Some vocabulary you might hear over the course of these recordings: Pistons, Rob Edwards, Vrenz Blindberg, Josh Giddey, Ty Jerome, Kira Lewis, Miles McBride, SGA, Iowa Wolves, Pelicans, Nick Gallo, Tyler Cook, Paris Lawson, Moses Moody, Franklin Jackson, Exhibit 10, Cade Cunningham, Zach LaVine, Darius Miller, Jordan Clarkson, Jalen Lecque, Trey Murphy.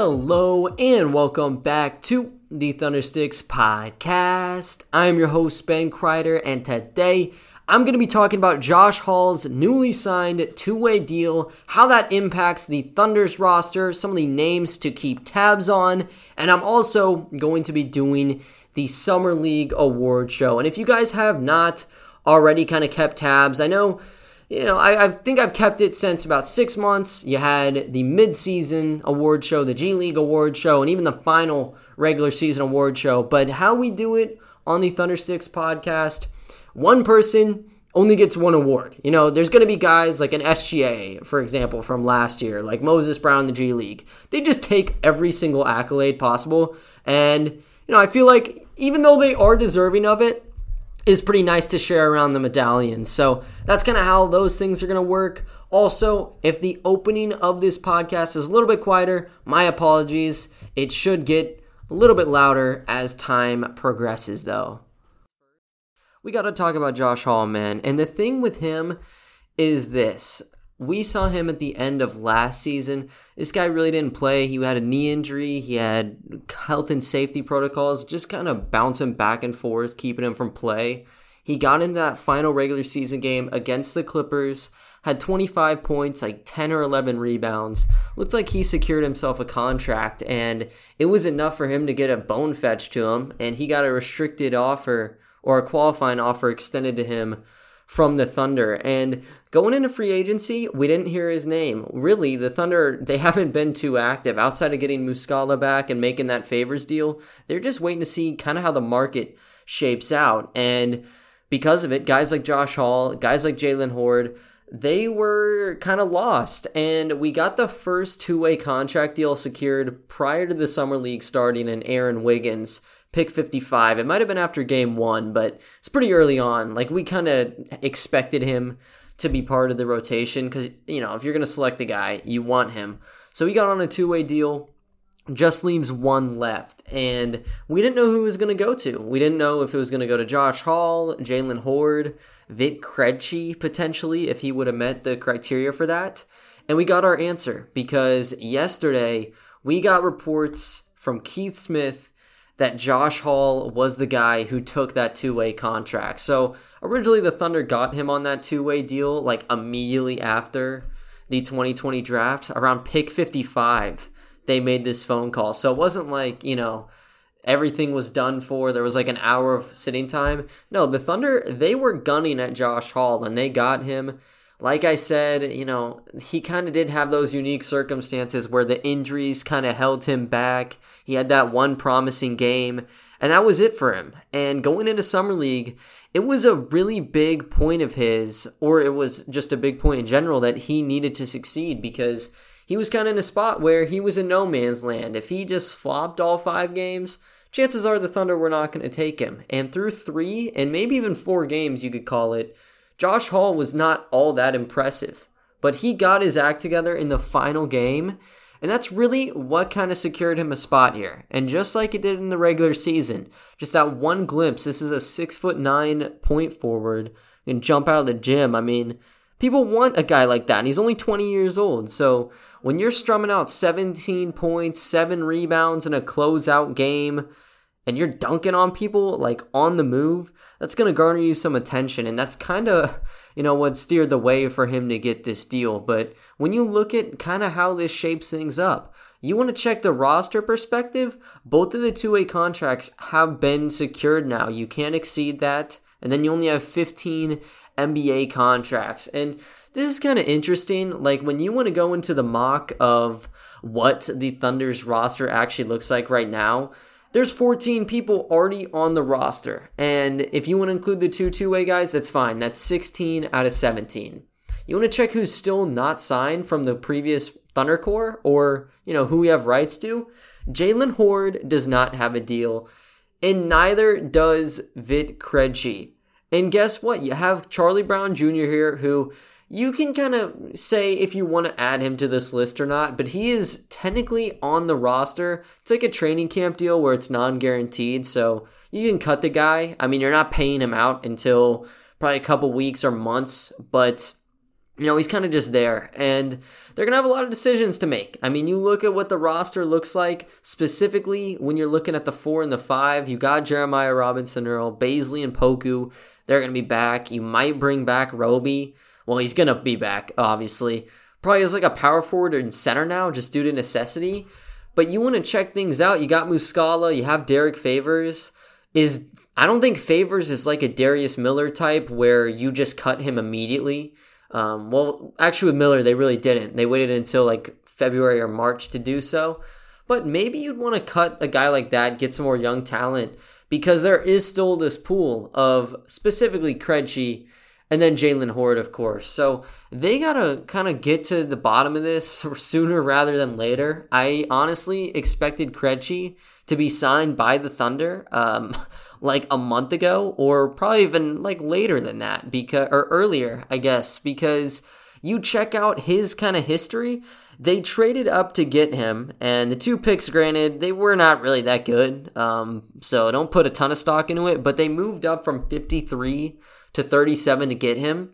Hello and welcome back to the Thundersticks podcast. I'm your host Ben Kreider, and today I'm going to be talking about Josh Hall's newly signed two-way deal, how that impacts the Thunder's roster, some of the names to keep tabs on, and I'm also going to be doing the Summer League Award Show. And if you guys have not already kind of kept tabs, I think I've kept it since about 6 months. You had the mid-season award show, the G League award show, and even the final regular season award show. But how we do it on the Thundersticks podcast, one person only gets one award. You know, there's going to be guys like an SGA, for example, from last year, like Moses Brown in the G League. They just take every single accolade possible. And, I feel like even though they are deserving of it, is pretty nice to share around the medallion. So that's kind of how those things are going to work. Also, if the opening of this podcast is a little bit quieter, my apologies. It should get a little bit louder as time progresses, though. We got to talk about Josh Hall, man. And the thing with him is this. We saw him at the end of last season. This guy really didn't play. He had a knee injury. He had health and safety protocols, just kind of bouncing back and forth, keeping him from play. He got into that final regular season game against the Clippers, had 25 points, like 10 or 11 rebounds. Looked like he secured himself a contract, and it was enough for him to get a bone fetch to him, and he got a restricted offer or a qualifying offer extended to him from the Thunder. And going into free agency, we didn't hear his name. Really, the Thunder, they haven't been too active outside of getting Muscala back and making that favors deal. They're just waiting to see kind of how the market shapes out. And because of it, guys like Josh Hall, guys like Jaylen Hoard, they were kind of lost. And we got the first two-way contract deal secured prior to the Summer League starting in Aaron Wiggins. Pick 55. It might have been after game one, but it's pretty early on. Like, we kind of expected him to be part of the rotation because, if you're going to select a guy, you want him. So he got on a two-way deal, just leaves one left. And we didn't know who he was going to go to. We didn't know if it was going to go to Josh Hall, Jaylen Hoard, Vít Krejčí, potentially, if he would have met the criteria for that. And we got our answer because yesterday we got reports from Keith Smith that Josh Hall was the guy who took that two-way contract. So originally the Thunder got him on that two-way deal like immediately after the 2020 draft. Around pick 55, they made this phone call. So it wasn't like, everything was done for. There was like an hour of sitting time. No, the Thunder, they were gunning at Josh Hall and they got him. Like I said, he kind of did have those unique circumstances where the injuries kind of held him back. He had that one promising game, and that was it for him. And going into Summer League, it was a really big point of his, or it was just a big point in general, that he needed to succeed because he was kind of in a spot where he was in no man's land. If he just flopped all 5 games, chances are the Thunder were not going to take him. And through 3 and maybe even 4 games, you could call it, Josh Hall was not all that impressive, but he got his act together in the final game, and that's really what kind of secured him a spot here. And just like it did in the regular season, just that one glimpse, this is a 6'9" point forward and jump out of the gym. I mean, people want a guy like that, and he's only 20 years old. So when you're strumming out 17 points, 7 rebounds in a closeout game, and you're dunking on people like on the move, that's going to garner you some attention. And that's kind of, what steered the way for him to get this deal. But when you look at kind of how this shapes things up, you want to check the roster perspective. Both of the two-way contracts have been secured now. You can't exceed that. And then you only have 15 NBA contracts. And this is kind of interesting. Like, when you want to go into the mock of what the Thunder's roster actually looks like right now, there's 14 people already on the roster, and if you want to include the two two-way guys, that's fine. That's 16 out of 17. You want to check who's still not signed from the previous Thunder Corps or, who we have rights to? Jaylen Hoard does not have a deal, and neither does Vít Krejčí. And guess what? You have Charlie Brown Jr. here who you can kind of say if you want to add him to this list or not, but he is technically on the roster. It's like a training camp deal where it's non-guaranteed, so you can cut the guy. I mean, you're not paying him out until probably a couple weeks or months, but You know, he's kind of just there, and they're going to have a lot of decisions to make. I mean, you look at what the roster looks like, specifically when you're looking at the 4 and the 5. You got Jeremiah Robinson-Earl, Bazley and Poku. They're going to be back. You might bring back Roby. Well, he's going to be back, obviously. Probably is like a power forward and center now, just due to necessity. But you want to check things out. You got Muscala. You have Derek Favors. I don't think Favors is like a Darius Miller type where you just cut him immediately. Well, actually with Miller, they really didn't. They waited until like February or March to do so. But maybe you'd want to cut a guy like that, get some more young talent, because there is still this pool of specifically Krejčí and then Jaylen Hoard, of course. So they got to kind of get to the bottom of this sooner rather than later. I honestly expected Krejčí to be signed by the Thunder, like a month ago, or probably even like later than that, because you check out his kind of history. They traded up to get him, and the 2 picks, granted, they were not really that good, so don't put a ton of stock into it, but they moved up from 53 to 37 to get him,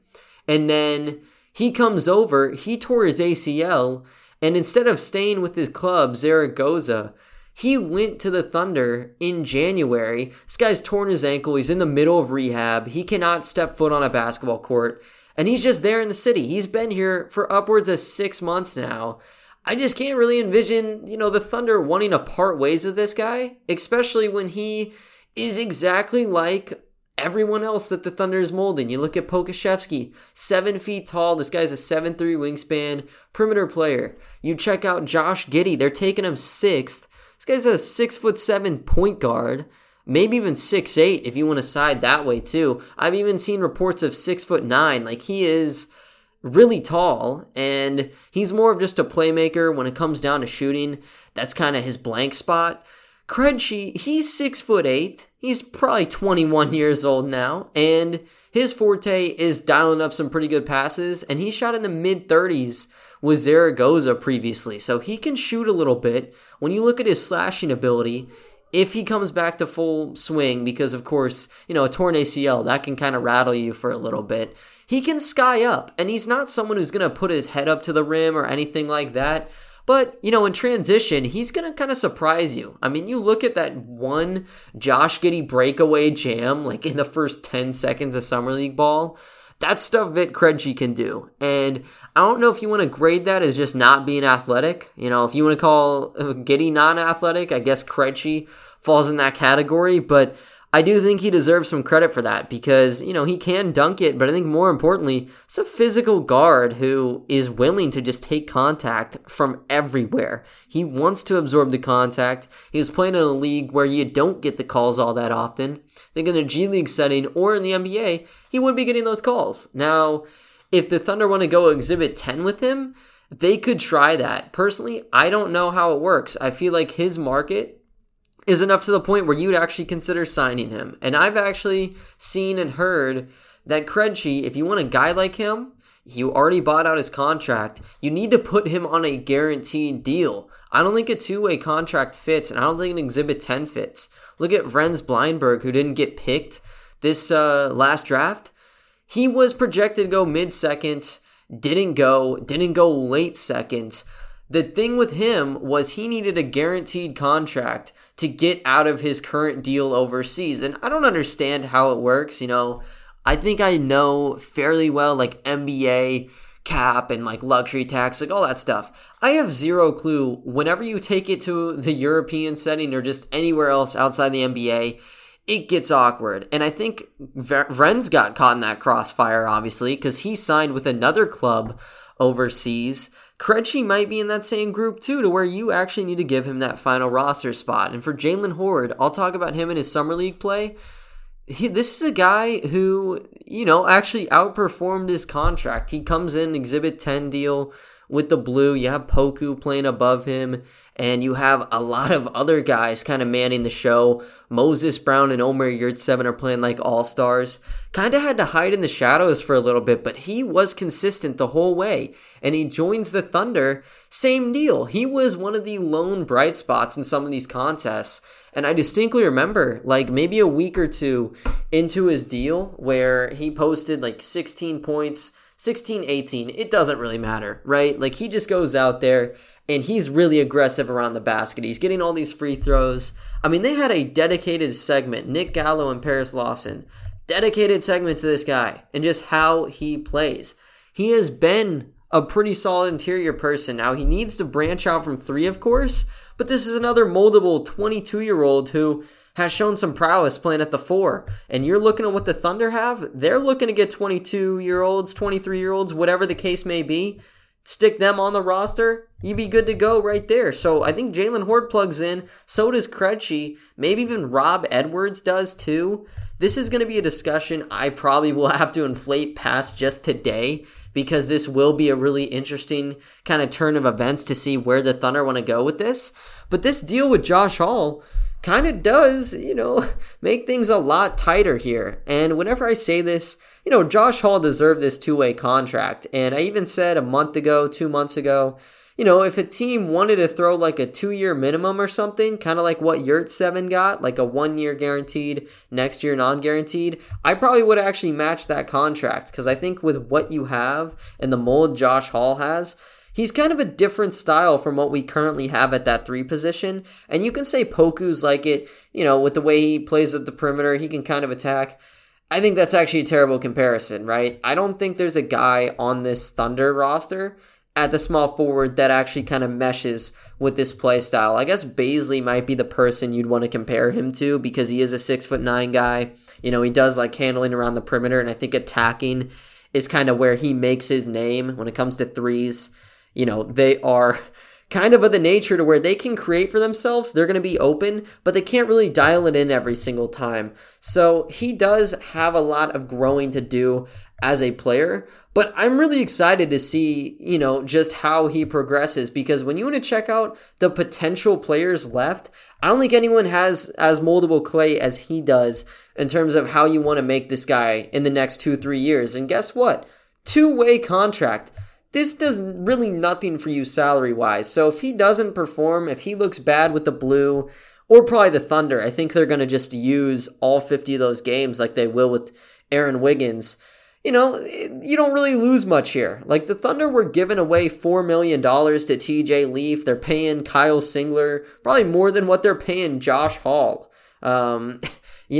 and then he comes over, he tore his ACL, and instead of staying with his club, Zaragoza, he went to the Thunder in January. This guy's torn his ankle. He's in the middle of rehab. He cannot step foot on a basketball court. And he's just there in the city. He's been here for upwards of 6 months now. I just can't really envision, the Thunder wanting to part ways with this guy, especially when he is exactly like everyone else that the Thunder is molding. You look at Pokuševski, 7 feet tall. This guy's a 7'3 wingspan, perimeter player. You check out Josh Giddey. They're taking him 6th. This guy's a 6'7" point guard, maybe even 6'8" if you want to side that way too. I've even seen reports of 6'9". Like, he is really tall, and he's more of just a playmaker when it comes down to shooting. That's kind of his blank spot. Krejčí, he's 6'8". He's probably 21 years old now, and his forte is dialing up some pretty good passes, and he shot in the mid-30s with Zaragoza previously, so he can shoot a little bit. When you look at his slashing ability, if he comes back to full swing, because of course, a torn ACL, that can kind of rattle you for a little bit, he can sky up, and he's not someone who's going to put his head up to the rim or anything like that, but, in transition, he's going to kind of surprise you. I mean, you look at that one Josh Giddey breakaway jam, like in the first 10 seconds of Summer League ball. That's stuff Vít Krejčí can do, and I don't know if you want to grade that as just not being athletic. If you want to call Giddey non-athletic, I guess Krejčí falls in that category, but I do think he deserves some credit for that because, he can dunk it, but I think more importantly, it's a physical guard who is willing to just take contact from everywhere. He wants to absorb the contact. He was playing in a league where you don't get the calls all that often. I think in a G League setting or in the NBA, he would be getting those calls. Now, if the Thunder want to go Exhibit 10 with him, they could try that. Personally, I don't know how it works. I feel like his market is enough to the point where you'd actually consider signing him. And I've actually seen and heard that Krejčí, if you want a guy like him, you already bought out his contract. You need to put him on a guaranteed deal. I don't think a 2-way contract fits, and I don't think an Exhibit 10 fits. Look at Vrenz Blindberg, who didn't get picked this last draft. He was projected to go mid-second, didn't go late second. The thing with him was he needed a guaranteed contract to get out of his current deal overseas. And I don't understand how it works. I think I know fairly well, like NBA cap and like luxury tax, like all that stuff. I have zero clue. Whenever you take it to the European setting or just anywhere else outside the NBA, it gets awkward. And I think Vrenz got caught in that crossfire, obviously, because he signed with another club overseas. Krejčí might be in that same group too, to where you actually need to give him that final roster spot. And for Jaylen Hoard, I'll talk about him in his Summer League play. This is a guy who, actually outperformed his contract. He comes in Exhibit 10 deal with the Blue. You have Poku playing above him, and you have a lot of other guys kind of manning the show. Moses Brown and Omer Yurtseven are playing like all-stars. Kind of had to hide in the shadows for a little bit, but he was consistent the whole way, and he joins the Thunder. Same deal. He was one of the lone bright spots in some of these contests, and I distinctly remember, like, maybe a week or two into his deal where he posted like 16 points, 16, 18, it doesn't really matter, right? Like, he just goes out there and he's really aggressive around the basket. He's getting all these free throws. I mean, they had a dedicated segment, Nick Gallo and Paris Lawson, dedicated segment to this guy and just how he plays. He has been a pretty solid interior person. Now, he needs to branch out from three, of course, but this is another moldable 22-year-old who has shown some prowess playing at the four. And you're looking at what the Thunder have. They're looking to get 22-year-olds, 23-year-olds, whatever the case may be. Stick them on the roster, you'd be good to go right there. So I think Jaylen Hoard plugs in. So does Krejčí. Maybe even Rob Edwards does too. This is going to be a discussion I probably will have to inflate past just today, because this will be a really interesting kind of turn of events to see where the Thunder want to go with this. But this deal with Josh Hall kind of does, you know, make things a lot tighter here. And whenever I say this, you know, Josh Hall deserved this two-way contract. And I even said a month ago, 2 months ago, you know, if a team wanted to throw like a 2-year minimum or something, kind of like what Yurtseven got, like a 1-year guaranteed, next year non-guaranteed, I probably would actually match that contract, because I think with what you have and the mold Josh Hall has, he's kind of a different style from what we currently have at that three position. And you can say Poku's like it, you know, with the way he plays at the perimeter, he can kind of attack. I think that's actually a terrible comparison, right? I don't think there's a guy on this Thunder roster at the small forward that actually kind of meshes with this play style. I guess Bazley might be the person you'd want to compare him to, because he is a 6'9" guy. You know, he does like handling around the perimeter, and I think attacking is kind of where he makes his name when it comes to threes. You know, they are kind of the nature to where they can create for themselves. They're going to be open, but they can't really dial it in every single time. So he does have a lot of growing to do as a player, but I'm really excited to see, you know, just how he progresses, because when you want to check out the potential players left, I don't think anyone has as moldable clay as he does in terms of how you want to make this guy in the next 2-3 years. And guess what? Two-way contract. This does really nothing for you salary-wise. So if he doesn't perform, if he looks bad with the Blue, or probably the Thunder, I think they're going to just use all 50 of those games like they will with Aaron Wiggins. You know, you don't really lose much here. Like, the Thunder were giving away $4 million to TJ Leaf. They're paying Kyle Singler probably more than what they're paying Josh Hall. You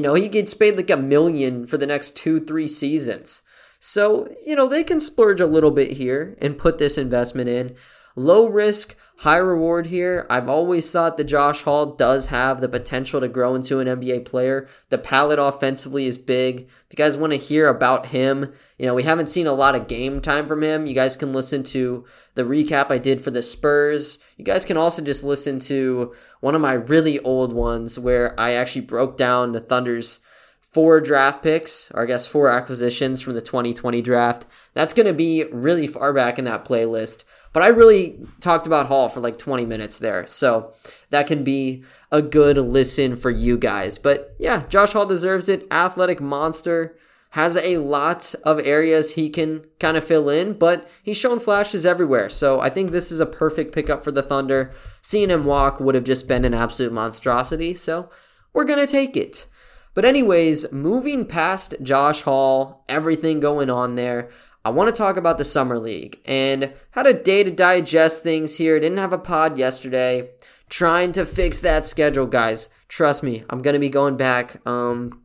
know, he gets paid like $1 million for the next 2-3 seasons. So, you know, they can splurge a little bit here and put this investment in. Low risk, high reward here. I've always thought that Josh Hall does have the potential to grow into an NBA player. The palette offensively is big. If you guys want to hear about him, you know, we haven't seen a lot of game time from him. You guys can listen to the recap I did for the Spurs. You guys can also just listen to one of my really old ones where I actually broke down the Thunder's 4 draft picks, or I guess 4 acquisitions from the 2020 draft. That's going to be really far back in that playlist. But I really talked about Hall for like 20 minutes there. So that can be a good listen for you guys. But yeah, Josh Hall deserves it. Athletic monster. Has a lot of areas he can kind of fill in, but he's shown flashes everywhere. So I think this is a perfect pickup for the Thunder. Seeing him walk would have just been an absolute monstrosity. So we're going to take it. But anyways, moving past Josh Hall, everything going on there, I want to talk about the Summer League and had a day to digest things here. Didn't have a pod yesterday. Trying to fix that schedule, guys. Trust me, I'm going to be going back. Trying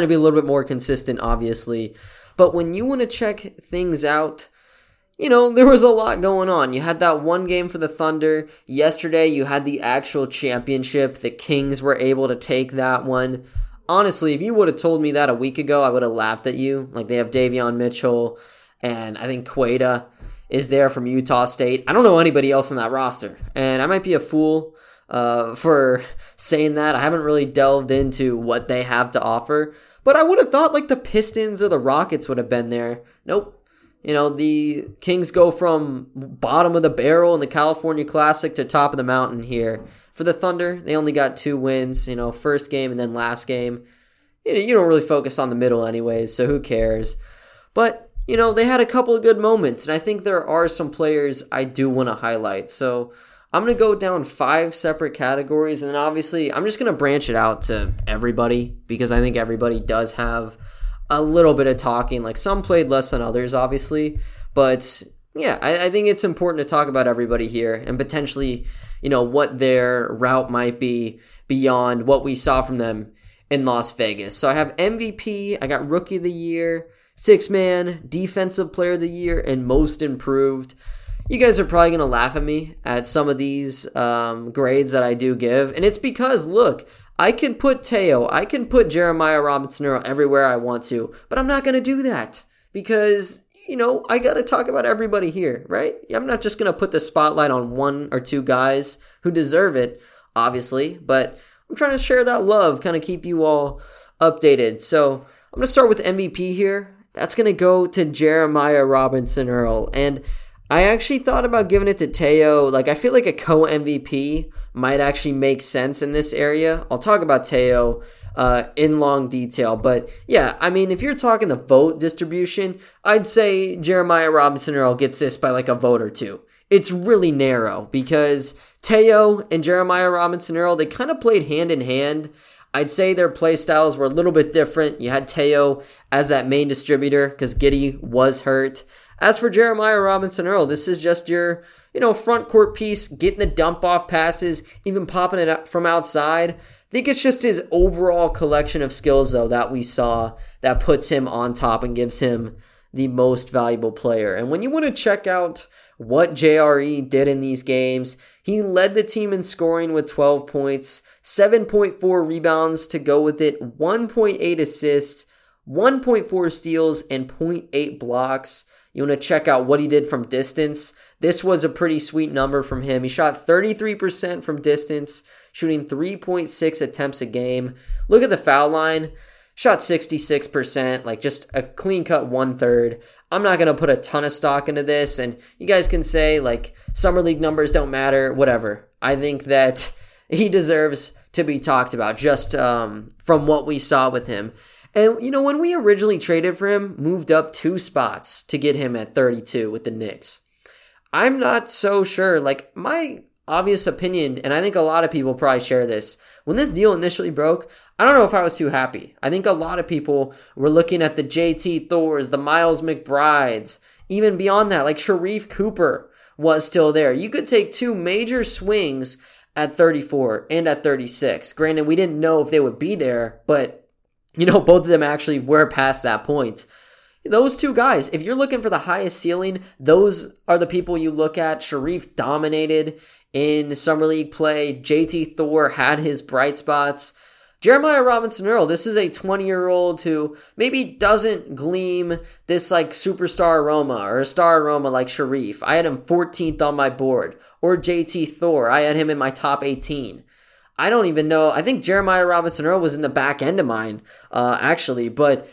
to be a little bit more consistent, obviously. But when you want to check things out, you know, there was a lot going on. You had that one game for the Thunder. Yesterday, you had the actual championship. The Kings were able to take that one. Honestly, if you would have told me that a week ago, I would have laughed at you. Like, they have Davion Mitchell, and I think Queta is there from Utah State. I don't know anybody else on that roster, and I might be a fool for saying that. I haven't really delved into what they have to offer, but I would have thought, like, the Pistons or the Rockets would have been there. Nope. You know, the Kings go from bottom of the barrel in the California Classic to top of the mountain here. For the Thunder, they only got 2 wins, you know, first game and then last game. You know, you don't really focus on the middle anyways, so who cares? But, you know, they had a couple of good moments, and I think there are some players I do want to highlight. So I'm going to go down 5 separate categories, and then obviously I'm just going to branch it out to everybody, because I think everybody does have a little bit of talking. Like, some played less than others, obviously. But, yeah, I think it's important to talk about everybody here and potentially, you know, what their route might be beyond what we saw from them in Las Vegas. So I have MVP, I got Rookie of the Year, Six-Man, Defensive Player of the Year, and Most Improved. You guys are probably going to laugh at me at some of these grades that I do give. And it's because, look, I can put Théo, I can put Jeremiah Robinson-Earl everywhere I want to, but I'm not going to do that because, you know, I got to talk about everybody here, right? I'm not just going to put the spotlight on one or two guys who deserve it, obviously, but I'm trying to share that love, kind of keep you all updated. So I'm going to start with MVP here. That's going to go to Jeremiah Robinson-Earl. And I actually thought about giving it to Théo. Like, I feel like a co-MVP might actually make sense in this area. I'll talk about Théo in long detail. But, yeah, I mean, if you're talking the vote distribution, I'd say Jeremiah Robinson-Earl gets this by, like, a vote or two. It's really narrow because Théo and Jeremiah Robinson-Earl, they kind of played hand in hand. I'd say their play styles were a little bit different. You had Théo as that main distributor because Giddey was hurt. As for Jeremiah Robinson-Earl, this is just your, you know, front court piece, getting the dump-off passes, even popping it up from outside. I think it's just his overall collection of skills, though, that we saw that puts him on top and gives him the most valuable player. And when you want to check out what JRE did in these games, he led the team in scoring with 12 points, 7.4 rebounds to go with it, 1.8 assists, 1.4 steals, and 0.8 blocks. You want to check out what he did from distance. This was a pretty sweet number from him. He shot 33% from distance, shooting 3.6 attempts a game. Look at the foul line. Shot 66%, like just a clean cut 1/3. I'm not going to put a ton of stock into this. And you guys can say like summer league numbers don't matter, whatever. I think that he deserves to be talked about just from what we saw with him. And, you know, when we originally traded for him, moved up 2 spots to get him at 32 with the Knicks. I'm not so sure. Like, my obvious opinion, and I think a lot of people probably share this, when this deal initially broke, I don't know if I was too happy. I think a lot of people were looking at the JT Thors, the Miles McBrides, even beyond that, like Sharif Cooper was still there. You could take 2 major swings at 34 and at 36. Granted, we didn't know if they would be there, but you know, both of them actually were past that point. Those 2 guys, if you're looking for the highest ceiling, those are the people you look at. Sharif dominated in summer league play. JT Thor had his bright spots. Jeremiah Robinson-Earl, this is a 20-year-old who maybe doesn't gleam this like superstar aroma or a star aroma like Sharif. I had him 14th on my board. Or JT Thor, I had him in my top 18. I don't even know. I think Jeremiah Robinson-Earl was in the back end of mine, actually. But,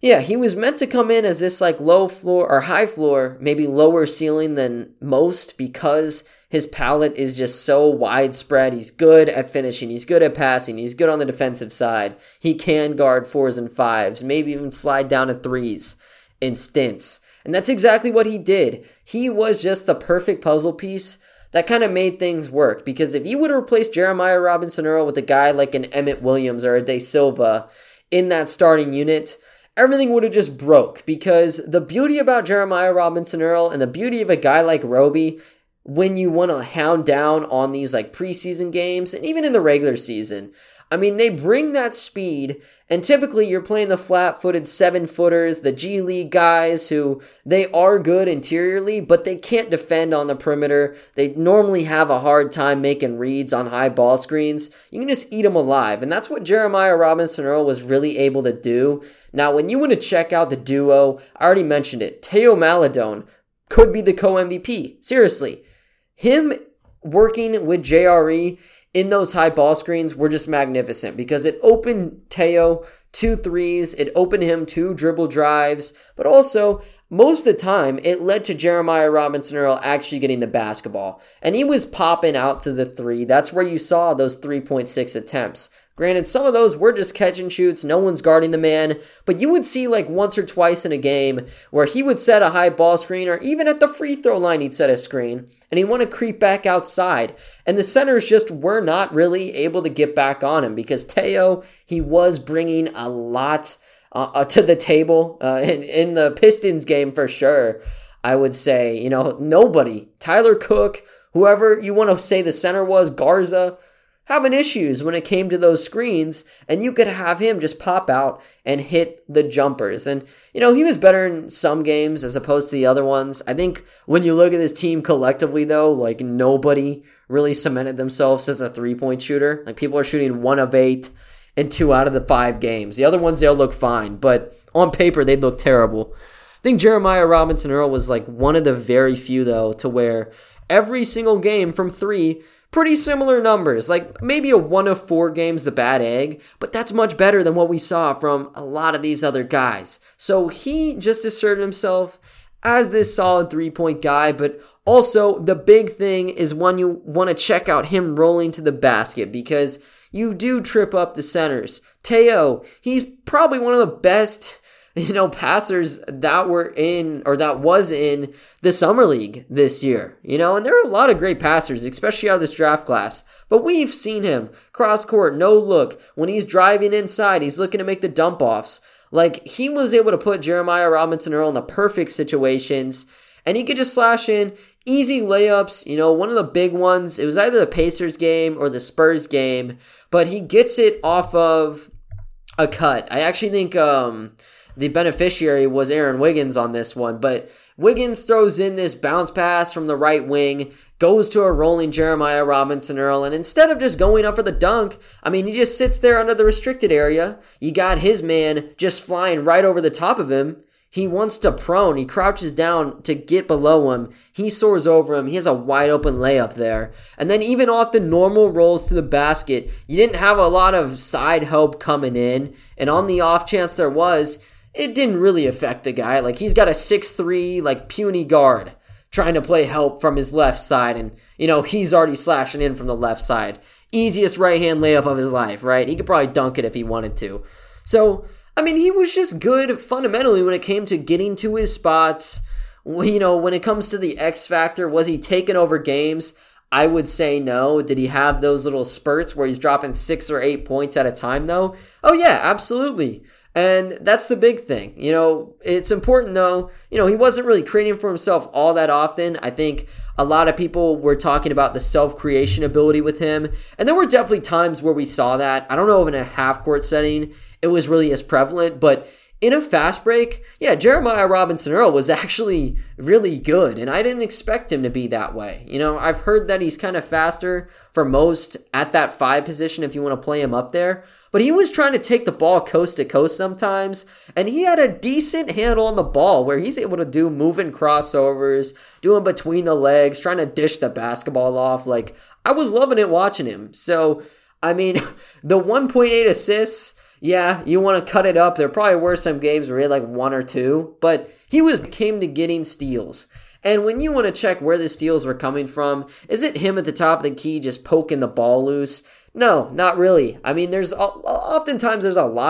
yeah, he was meant to come in as this, like, low floor or high floor, maybe lower ceiling than most because his palette is just so widespread. He's good at finishing. He's good at passing. He's good on the defensive side. He can guard 4s and 5s, maybe even slide down to 3s in stints. And that's exactly what he did. He was just the perfect puzzle piece that kind of made things work, because if you would have replaced Jeremiah Robinson-Earl with a guy like an Emmett Williams or a da Silva in that starting unit, everything would have just broke, because the beauty about Jeremiah Robinson-Earl and the beauty of a guy like Roby, when you want to hound down on these like preseason games and even in the regular season, I mean, they bring that speed, and typically you're playing the flat-footed 7-footers, the G League guys who they are good interiorly, but they can't defend on the perimeter. They normally have a hard time making reads on high ball screens. You can just eat them alive, and that's what Jeremiah Robinson-Earl was really able to do. Now, when you want to check out the duo, I already mentioned it, Théo Maledon could be the co-MVP. Seriously, him working with JRE in those high ball screens were just magnificent because it opened Théo to 3s. It opened him to dribble drives. But also, most of the time, it led to Jeremiah Robinson-Earl actually getting the basketball. And he was popping out to the 3. That's where you saw those 3.6 attempts. Granted, some of those were just catch and shoots. No one's guarding the man. But you would see like once or twice in a game where he would set a high ball screen, or even at the free throw line, he'd set a screen. And he'd want to creep back outside. And the centers just were not really able to get back on him because Théo, he was bringing a lot to the table in the Pistons game for sure. I would say, you know, nobody, Tyler Cook, whoever you want to say the center was, Garza, having issues when it came to those screens, and you could have him just pop out and hit the jumpers. And, you know, he was better in some games as opposed to the other ones. I think when you look at this team collectively, though, like, nobody really cemented themselves as a three-point shooter. Like, people are shooting 1 of 8 in 2 out of the 5 games. The other ones, they'll look fine, but on paper, they'd look terrible. I think Jeremiah Robinson-Earl was, like, one of the very few, though, to where every single game from 3, pretty similar numbers, like maybe a 1 of 4 game's the bad egg, but that's much better than what we saw from a lot of these other guys. So he just asserted himself as this solid three-point guy, but also the big thing is one you want to check out him rolling to the basket, because you do trip up the centers. Théo, he's probably one of the best, you know, passers that were in, or that was in the summer league this year, you know, and there are a lot of great passers, especially out of this draft class, but we've seen him cross court, no look. When he's driving inside, he's looking to make the dump offs. Like, he was able to put Jeremiah Robinson-Earl in the perfect situations, and he could just slash in easy layups. You know, one of the big ones, it was either the Pacers game or the Spurs game, but he gets it off of a cut. I actually think, the beneficiary was Aaron Wiggins on this one, but Wiggins throws in this bounce pass from the right wing, goes to a rolling Jeremiah Robinson-Earl, and instead of just going up for the dunk, I mean, he just sits there under the restricted area. You got his man just flying right over the top of him. He wants to prone. He crouches down to get below him. He soars over him. He has a wide open layup there. And then even off the normal rolls to the basket, you didn't have a lot of side help coming in, and on the off chance there was, it didn't really affect the guy. Like, he's got a 6'3", like, puny guard trying to play help from his left side. And, you know, he's already slashing in from the left side. Easiest right-hand layup of his life, right? He could probably dunk it if he wanted to. So, I mean, he was just good fundamentally when it came to getting to his spots. You know, when it comes to the X factor, was he taking over games? I would say no. Did he have those little spurts where he's dropping 6 or 8 points at a time, though? Oh, yeah, absolutely. And that's the big thing. You know, it's important though, you know, he wasn't really creating for himself all that often. I think a lot of people were talking about the self-creation ability with him. And there were definitely times where we saw that. I don't know if in a half-court setting it was really as prevalent, but in a fast break, yeah, Jeremiah Robinson-Earl was actually really good, and I didn't expect him to be that way. You know, I've heard that he's kind of faster for most at that 5 position if you want to play him up there, but he was trying to take the ball coast to coast sometimes, and he had a decent handle on the ball where he's able to do moving crossovers, doing between the legs, trying to dish the basketball off. Like, I was loving it watching him. So, I mean, the 1.8 assists, yeah, you want to cut it up. There probably were some games where he had like 1 or 2, but he came to getting steals. And when you want to check where the steals were coming from, is it him at the top of the key just poking the ball loose? No, not really. I mean, there's a lot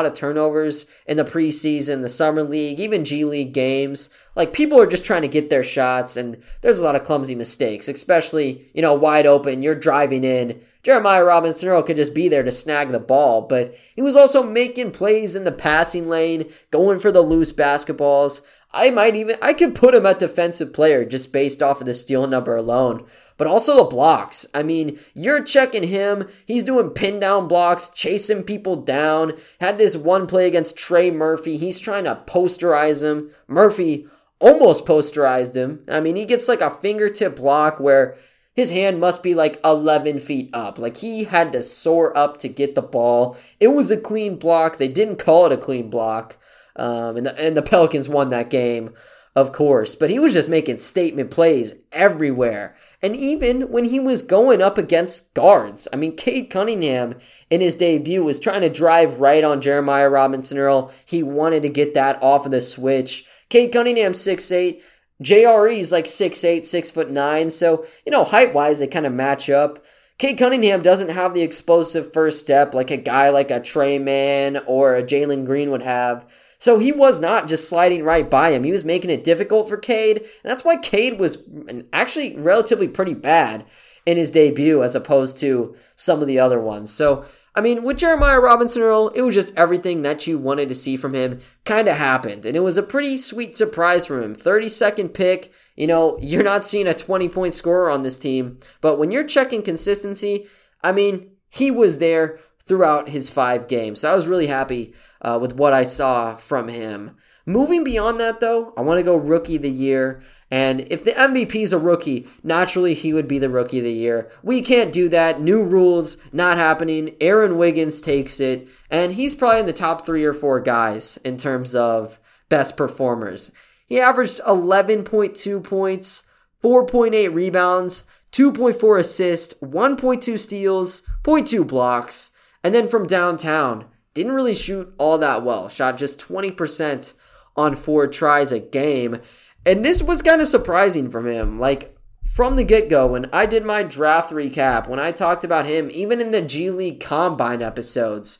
of turnovers in the preseason, the summer league, even G League games. Like, people are just trying to get their shots, and there's a lot of clumsy mistakes, especially, you know, wide open, you're driving in. Jeremiah Robinson-Earl could just be there to snag the ball, but he was also making plays in the passing lane, going for the loose basketballs. I could put him at defensive player just based off of the steal number alone, but also the blocks. I mean, you're checking him. He's doing pin down blocks, chasing people down. Had this one play against Trey Murphy. He's trying to posterize him. Murphy almost posterized him. I mean, he gets like a fingertip block where his hand must be like 11 feet up. Like, he had to soar up to get the ball. It was a clean block. They didn't call it a clean block. And the Pelicans won that game, of course. But he was just making statement plays everywhere. And even when he was going up against guards, I mean, Cade Cunningham in his debut was trying to drive right on Jeremiah Robinson-Earl. He wanted to get that off of the switch. Cade Cunningham, 6'8". JRE's like 6'8", 6'9". So, you know, height-wise, they kind of match up. Cade Cunningham doesn't have the explosive first step like a guy like a Trey Mann or a Jalen Green would have. So he was not just sliding right by him. He was making it difficult for Cade. And that's why Cade was actually relatively pretty bad in his debut as opposed to some of the other ones. So I mean, with Jeremiah Robinson-Earl, it was just everything that you wanted to see from him kind of happened. And it was a pretty sweet surprise from him. 32nd pick. You know, you're not seeing a 20-point scorer on this team. But when you're checking consistency, I mean, he was there throughout his 5 games. So I was really happy with what I saw from him. Moving beyond that, though, I want to go Rookie of the Year. And if the MVP's a rookie, naturally he would be the Rookie of the Year. We can't do that. New rules, not happening. Aaron Wiggins takes it. And he's probably in the top 3 or 4 guys in terms of best performers. He averaged 11.2 points, 4.8 rebounds, 2.4 assists, 1.2 steals, 0.2 blocks. And then from downtown, didn't really shoot all that well. Shot just 20% on 4 tries a game. And this was kind of surprising from him. Like, from the get-go, when I did my draft recap, when I talked about him, even in the G League Combine episodes,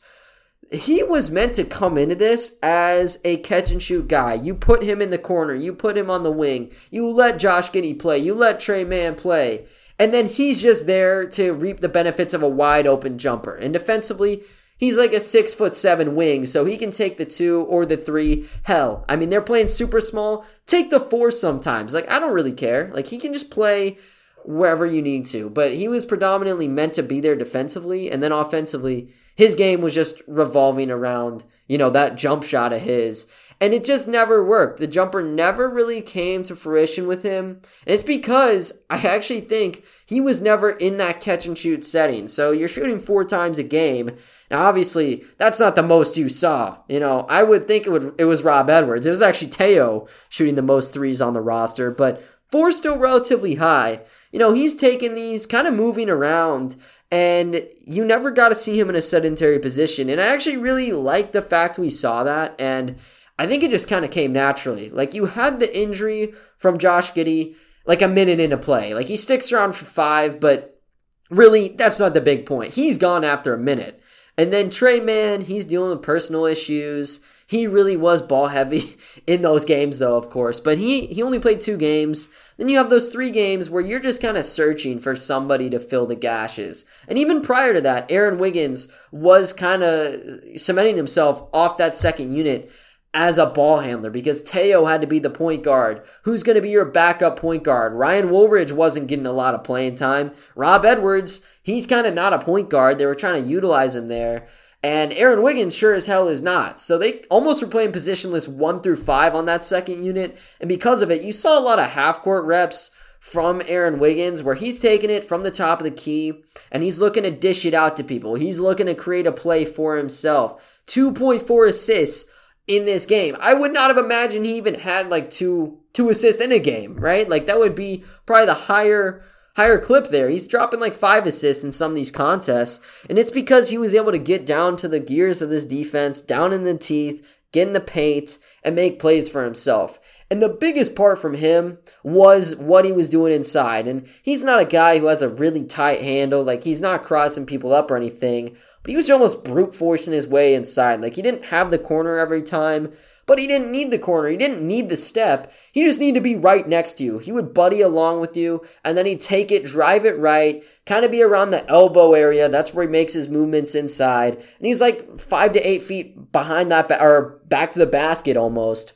he was meant to come into this as a catch-and-shoot guy. You put him in the corner. You put him on the wing. You let Josh Giddey play. You let Trey Mann play. And then he's just there to reap the benefits of a wide-open jumper. And defensively, he's like a 6'7" wing, so he can take the 2 or the 3. Hell, I mean, they're playing super small. Take the 4 sometimes. Like, I don't really care. Like, he can just play wherever you need to. But he was predominantly meant to be there defensively. And then offensively, his game was just revolving around, you know, that jump shot of his. And it just never worked. The jumper never really came to fruition with him. And it's because I actually think he was never in that catch and shoot setting. So you're shooting 4 times a game. Now, obviously, that's not the most you saw. You know, I would think it was Rob Edwards. It was actually Théo shooting the most threes on the roster. But 4 is still relatively high. You know, he's taking these, kind of moving around, and you never got to see him in a sedentary position. And I actually really like the fact we saw that, and I think it just kind of came naturally. Like, you had the injury from Josh Giddey like a minute into play. Like, he sticks around for 5, but really, that's not the big point. He's gone after a minute. And then Trey Mann, he's dealing with personal issues. He really was ball heavy in those games, though, of course. But he only played 2 games. Then you have those 3 games where you're just kind of searching for somebody to fill the gashes. And even prior to that, Aaron Wiggins was kind of cementing himself off that second unit as a ball handler, because Théo had to be the point guard. Who's going to be your backup point guard? Ryan Woolridge wasn't getting a lot of playing time. Rob Edwards, he's kind of not a point guard. They were trying to utilize him there. And Aaron Wiggins sure as hell is not. So they almost were playing positionless 1 through 5 on that second unit. And because of it, you saw a lot of half-court reps from Aaron Wiggins, where he's taking it from the top of the key, and he's looking to dish it out to people. He's looking to create a play for himself. 2.4 assists in this game. I would not have imagined he even had like two assists in a game, right? Like, that would be probably the higher clip there. He's dropping like 5 assists in some of these contests, and it's because he was able to get down to the gears of this defense, down in the teeth, get in the paint, and make plays for himself. And the biggest part from him was what he was doing inside. And he's not a guy who has a really tight handle. Like, he's not crossing people up or anything, but he was almost brute forcing his way inside. Like, he didn't have the corner every time, but he didn't need the corner. He didn't need the step. He just needed to be right next to you. He would buddy along with you, and then he'd take it, drive it right, kind of be around the elbow area. That's where he makes his movements inside. And he's like 5 to 8 feet behind that, or back to the basket almost.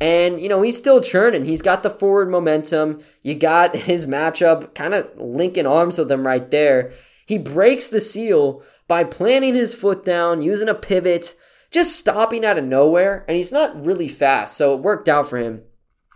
And, you know, he's still churning. He's got the forward momentum. You got his matchup kind of linking arms with him right there. He breaks the seal by planting his foot down, using a pivot, just stopping out of nowhere. And he's not really fast, so it worked out for him.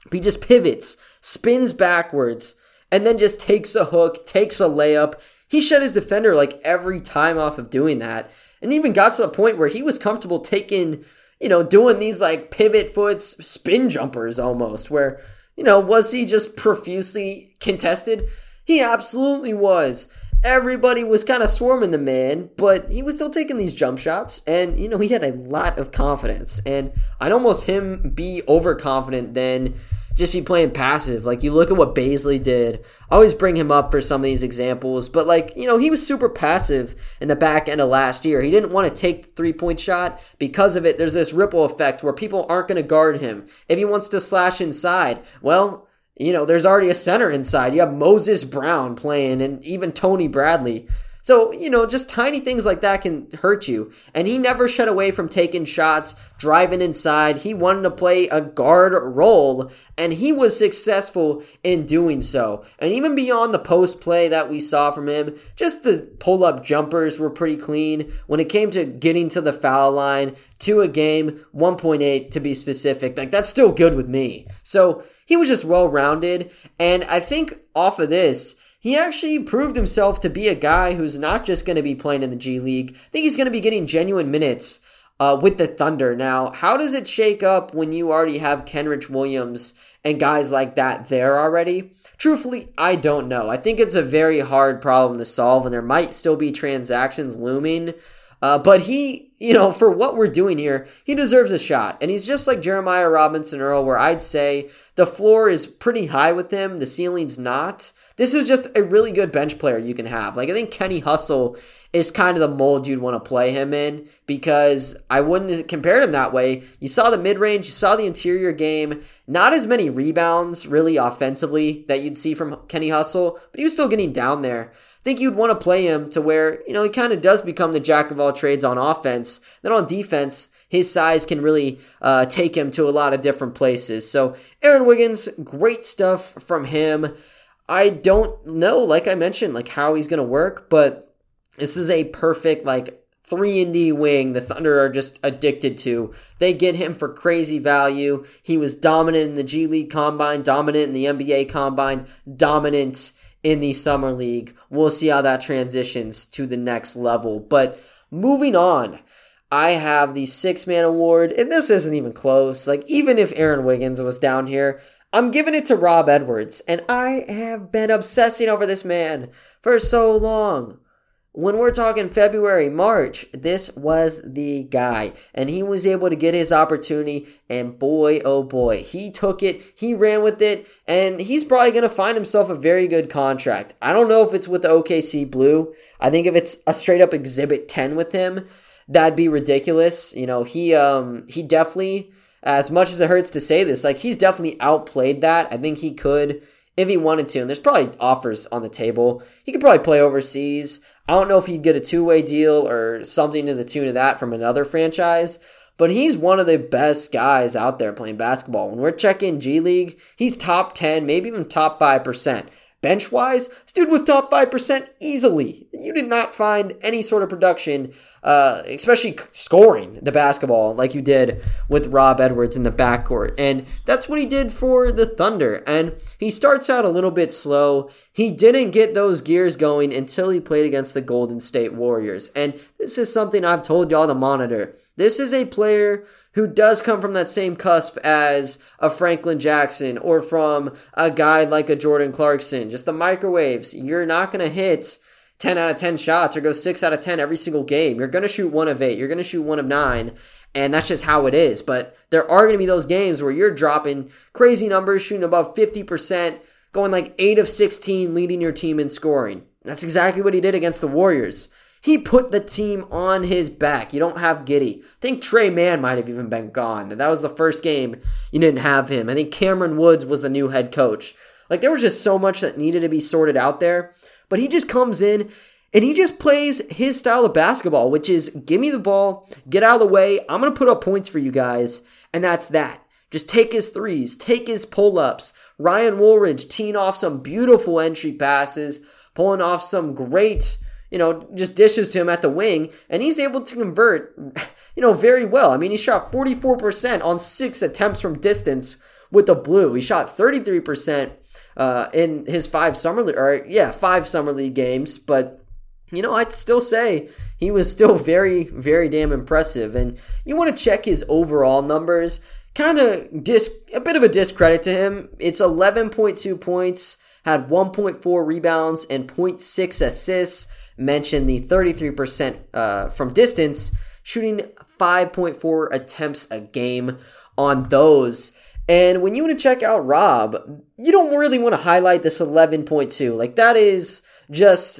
But he just pivots, spins backwards, and then just takes a hook, takes a layup. He shut his defender like every time off of doing that. And even got to the point where he was comfortable taking, you know, doing these like pivot foots, spin jumpers almost, where, you know, was he just profusely contested? He absolutely was. Everybody was kind of swarming the man, but he was still taking these jump shots, and, you know, he had a lot of confidence. And I'd almost him be overconfident than just be playing passive. Like, you look at what Baisley did. I always bring him up for some of these examples, but, like, you know, he was super passive in the back end of last year. He didn't want to take the 3-point shot. Because of it, there's this ripple effect where people aren't going to guard him. If he wants to slash inside, well, you know, there's already a center inside. You have Moses Brown playing, and even Tony Bradley. So, you know, just tiny things like that can hurt you. And he never shied away from taking shots, driving inside. He wanted to play a guard role, and he was successful in doing so. And even beyond the post play that we saw from him, just the pull-up jumpers were pretty clean. When it came to getting to the foul line, to a game, 1.8 to be specific, like that's still good with me. So he was just well-rounded, and I think off of this, he actually proved himself to be a guy who's not just going to be playing in the G League. I think he's going to be getting genuine minutes with the Thunder. Now, how does it shake up when you already have Kenrich Williams and guys like that there already? Truthfully, I don't know. I think it's a very hard problem to solve, and there might still be transactions looming. But he, you know, for what we're doing here, he deserves a shot. And he's just like Jeremiah Robinson-Earl, where I'd say the floor is pretty high with him. The ceiling's not. This is just a really good bench player you can have. Like, I think Kenny Hustle is kind of the mold you'd want to play him in, because I wouldn't compare him that way. You saw the mid-range, you saw the interior game, not as many rebounds really offensively that you'd see from Kenny Hustle, but he was still getting down there. I think you'd want to play him to where, you know, he kind of does become the jack of all trades on offense. Then on defense, his size can really take him to a lot of different places. So Aaron Wiggins, great stuff from him. I don't know, like I mentioned, like how he's going to work, but this is a perfect, like, 3-and-D wing the Thunder are just addicted to. They get him for crazy value. He was dominant in the G League Combine, dominant in the NBA Combine, dominant in the Summer League. We'll see how that transitions to the next level. But moving on, I have the 6-man award, and this isn't even close. Like, even if Aaron Wiggins was down here, I'm giving it to Rob Edwards, and I have been obsessing over this man for so long. When we're talking February, March, this was the guy, and he was able to get his opportunity, and boy, oh boy, he took it, he ran with it, and he's probably going to find himself a very good contract. I don't know if it's with the OKC Blue. I think if it's a straight-up Exhibit 10 with him, that'd be ridiculous. You know, he definitely... As much as it hurts to say this, like, he's definitely outplayed that. I think he could, if he wanted to, and there's probably offers on the table. He could probably play overseas. I don't know if he'd get a two-way deal or something to the tune of that from another franchise, but he's one of the best guys out there playing basketball. When we're checking G League, he's top 10, maybe even top 5%. Bench-wise, this dude was top 5% easily. You did not find any sort of production, especially scoring the basketball like you did with Rob Edwards in the backcourt. And that's what he did for the Thunder. And he starts out a little bit slow. He didn't get those gears going until he played against the Golden State Warriors. And this is something I've told y'all to monitor. This is a player who does come from that same cusp as a Franklin Jackson or from a guy like a Jordan Clarkson. Just the microwaves. You're not going to hit 10 out of 10 shots or go 6 out of 10 every single game. You're going to shoot 1 of 8. You're going to shoot 1 of 9. And that's just how it is. But there are going to be those games where you're dropping crazy numbers, shooting above 50%, going like 8 of 16, leading your team in scoring. That's exactly what he did against the Warriors. He put the team on his back. You don't have Giddey. I think Trey Mann might have even been gone. That was the first game you didn't have him. I think Cameron Woods was the new head coach. Like, there was just so much that needed to be sorted out there. But he just comes in, and he just plays his style of basketball, which is give me the ball, get out of the way, I'm going to put up points for you guys, and that's that. Just take his threes, take his pull-ups. Ryan Woolridge teeing off some beautiful entry passes, pulling off some great... you know, just dishes to him at the wing, and he's able to convert, you know, very well. I mean, he shot 44% on 6 attempts from distance with the Blue. He shot 33% in his 5 summer league games. But, you know, I'd still say he was still very, very damn impressive. And you want to check his overall numbers. Kind of a bit of a discredit to him. It's 11.2 points, had 1.4 rebounds and 0.6 assists. Mentioned the 33% from distance, shooting 5.4 attempts a game on those. And when you want to check out Rob, you don't really want to highlight this 11.2. Like, that is just,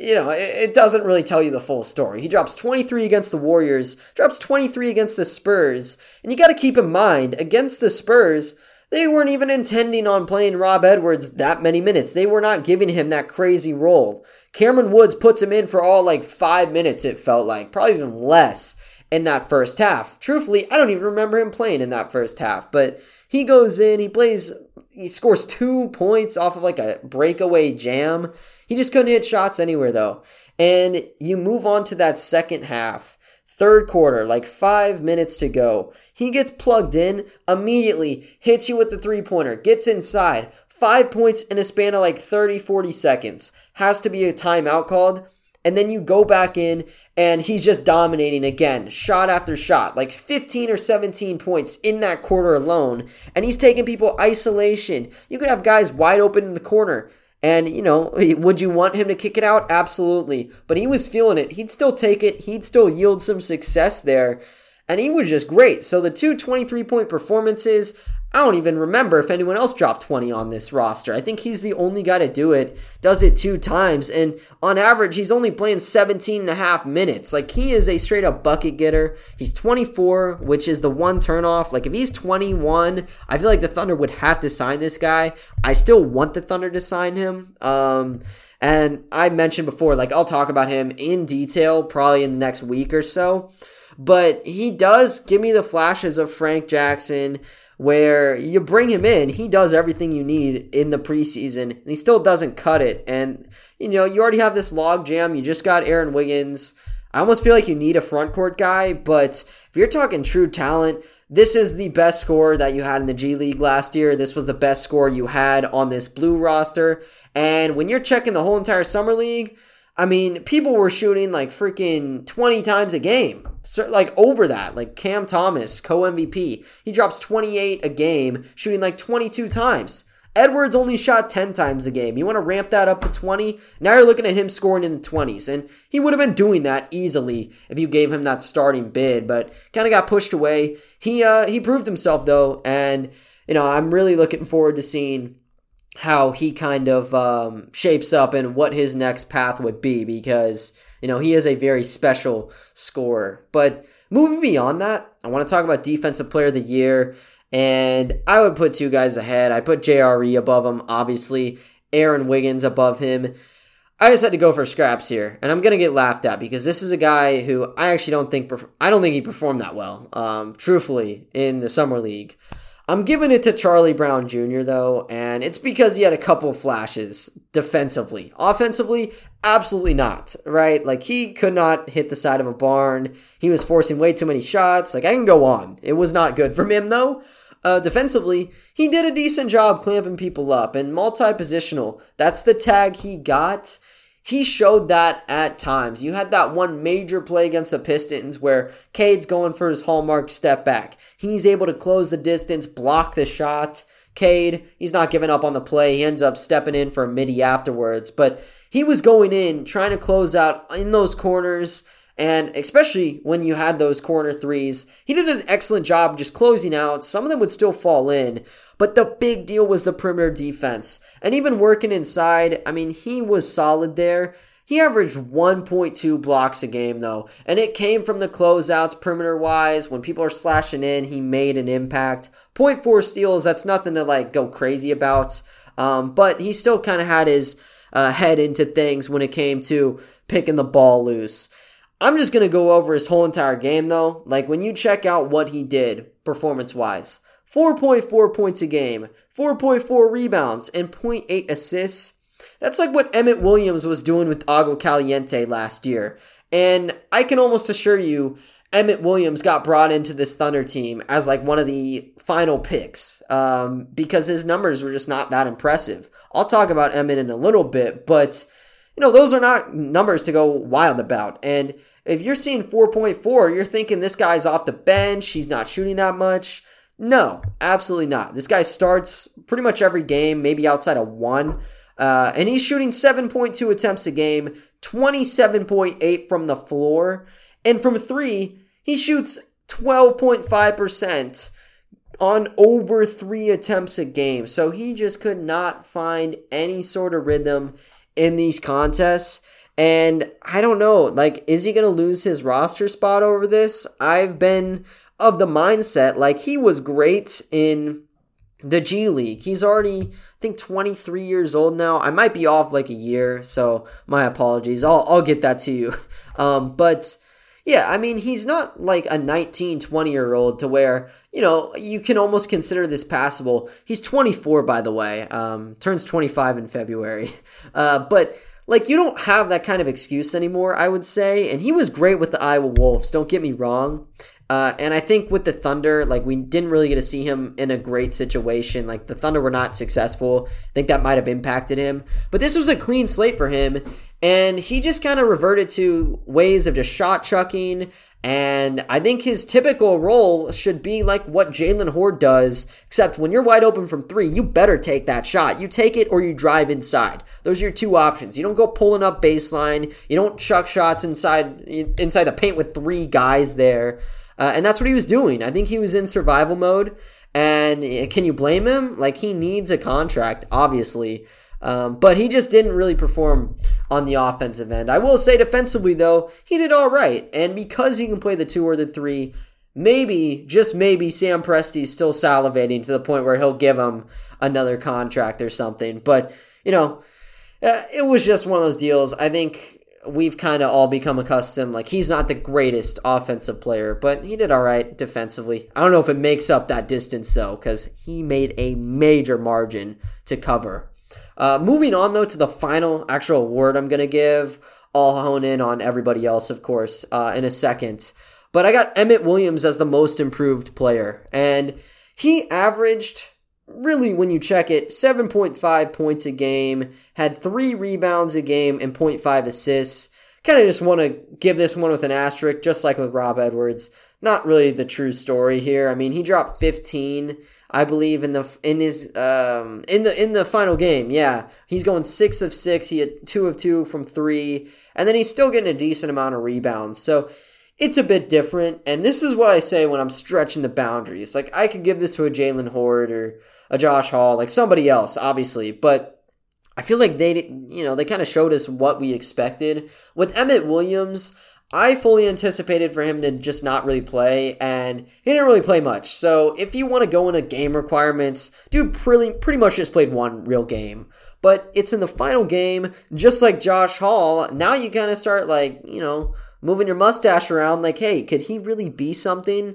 you know, it doesn't really tell you the full story. He drops 23 against the Warriors, drops 23 against the Spurs. And you got to keep in mind, against the Spurs, They weren't even intending on playing Rob Edwards that many minutes. They were not giving him that crazy role. Cameron Woods puts him in for all like 5 minutes, it felt like. Probably even less in that first half. Truthfully, I don't even remember him playing in that first half. But he goes in, he plays, he scores 2 points off of like a breakaway jam. He just couldn't hit shots anywhere though. And you move on to that second half. Third quarter, like 5 minutes to go. He gets plugged in, immediately hits you with the three-pointer, gets inside. 5 points in a span of like 30, 40 seconds. Has to be a timeout called. And then you go back in, and he's just dominating again, shot after shot. Like 15 or 17 points in that quarter alone. And he's taking people isolation. You could have guys wide open in the corner. And, you know, would you want him to kick it out? Absolutely. But he was feeling it. He'd still take it. He'd still yield some success there. And he was just great. So the two 23-point performances, I don't even remember if anyone else dropped 20 on this roster. I think he's the only guy to do it, does it 2 times. And on average, he's only playing 17 and a half minutes. Like, he is a straight-up bucket getter. He's 24, which is the one turnoff. Like, if he's 21, I feel like the Thunder would have to sign this guy. I still want the Thunder to sign him. And I mentioned before, like, I'll talk about him in detail probably in the next week or so. But he does give me the flashes of Frank Jackson, where you bring him in, he does everything you need in the preseason, and he still doesn't cut it. And, you know, you already have this log jam. You just got Aaron Wiggins. I almost feel like you need a front court guy, but if you're talking true talent, this is the best score that you had in the G League last year. This was the best score you had on this blue roster. And when you're checking the whole entire summer league, I mean, people were shooting like freaking 20 times a game, so, like over that. Like Cam Thomas, co-MVP, he drops 28 a game, shooting like 22 times. Edwards only shot 10 times a game. You want to ramp that up to 20? Now you're looking at him scoring in the 20s, and he would have been doing that easily if you gave him that starting bid, but kind of got pushed away. He proved himself though, and you know, I'm really looking forward to seeing how he kind of shapes up and what his next path would be, because, you know, he is a very special scorer. But moving beyond that, I want to talk about Defensive Player of the Year, and I would put two guys ahead. I put JRE above him, obviously, Aaron Wiggins above him. I just had to go for scraps here, and I'm going to get laughed at because this is a guy who I don't think he performed that well, truthfully, in the Summer League. I'm giving it to Charlie Brown Jr. though, and it's because he had a couple flashes defensively. Offensively, absolutely not, right? Like, he could not hit the side of a barn. He was forcing way too many shots. Like, I can go on. It was not good from him though. Defensively, he did a decent job clamping people up, and multi-positional, that's the tag he got. He showed that at times. You had that one major play against the Pistons where Cade's going for his hallmark step back. He's able to close the distance, block the shot. Cade, he's not giving up on the play. He ends up stepping in for a midi afterwards. But he was going in, trying to close out in those corners. And especially when you had those corner threes, he did an excellent job just closing out. Some of them would still fall in. But the big deal was the perimeter defense. And even working inside, I mean, he was solid there. He averaged 1.2 blocks a game, though. And it came from the closeouts perimeter-wise. When people are slashing in, he made an impact. 0.4 steals, that's nothing to, like, go crazy about. But he still kind of had his head into things when it came to picking the ball loose. I'm just going to go over his whole entire game, though. Like, when you check out what he did performance-wise. 4.4 points a game, 4.4 rebounds, and 0.8 assists. That's like what Emmett Williams was doing with Agua Caliente last year. And I can almost assure you, Emmett Williams got brought into this Thunder team as like one of the final picks because his numbers were just not that impressive. I'll talk about Emmett in a little bit, but you know, those are not numbers to go wild about. And if you're seeing 4.4, you're thinking this guy's off the bench, he's not shooting that much. No, absolutely not. This guy starts pretty much every game, maybe outside of one. And he's shooting 7.2 attempts a game, 27.8 from the floor. And from three, he shoots 12.5% on over 3 attempts a game. So he just could not find any sort of rhythm in these contests. And I don't know, like, is he going to lose his roster spot over this? I've been of the mindset, like, he was great in the G League. He's already, I think, 23 years old now. I might be off like a year, so my apologies. I'll get that to you. But yeah, I mean, he's not like a 19, 20-year-old to where, you know, you can almost consider this passable. He's 24, by the way, turns 25 in February. But like, you don't have that kind of excuse anymore, I would say. And he was great with the Iowa Wolves, don't get me wrong. And I think with the Thunder, like, we didn't really get to see him in a great situation. Like, the Thunder were not successful. I think that might have impacted him. But this was a clean slate for him, and he just kind of reverted to ways of just shot chucking. And I think his typical role should be like what Jaylen Hoard does, except when you're wide open from three, you better take that shot. You take it or you drive inside. Those are your two options. You don't go pulling up baseline. You don't chuck shots inside the paint with three guys there. And that's what he was doing. I think he was in survival mode. And can you blame him? Like, he needs a contract, obviously. But he just didn't really perform on the offensive end. I will say defensively, though, he did all right. And because he can play the two or the three, maybe, just maybe, Sam Presti's still salivating to the point where he'll give him another contract or something. But, you know, it was just one of those deals. I think we've kind of all become accustomed. Like, he's not the greatest offensive player, but he did all right defensively. I don't know if it makes up that distance, though, because he made a major margin to cover. Moving on, though, to the final actual award I'm going to give. I'll hone in on everybody else, of course, in a second. But I got Emmett Williams as the most improved player. And he averaged, really, when you check it, 7.5 points a game, had 3 rebounds a game, and 0.5 assists. Kind of just want to give this one with an asterisk, just like with Rob Edwards. Not really the true story here. I mean, he dropped 15, I believe, in the final game. Yeah, he's going 6 of 6. He had 2 of 2 from 3, and then he's still getting a decent amount of rebounds. So it's a bit different, and this is what I say when I'm stretching the boundaries. Like, I could give this to a Jaylen Hoard or a Josh Hall, like somebody else, obviously, but I feel like they kind of showed us what we expected. With Emmett Williams, I fully anticipated for him to just not really play, and he didn't really play much. So if you want to go into game requirements, dude pretty much just played one real game. But it's in the final game, just like Josh Hall. Now you kind of start, like, you know, moving your mustache around, like, hey, could he really be something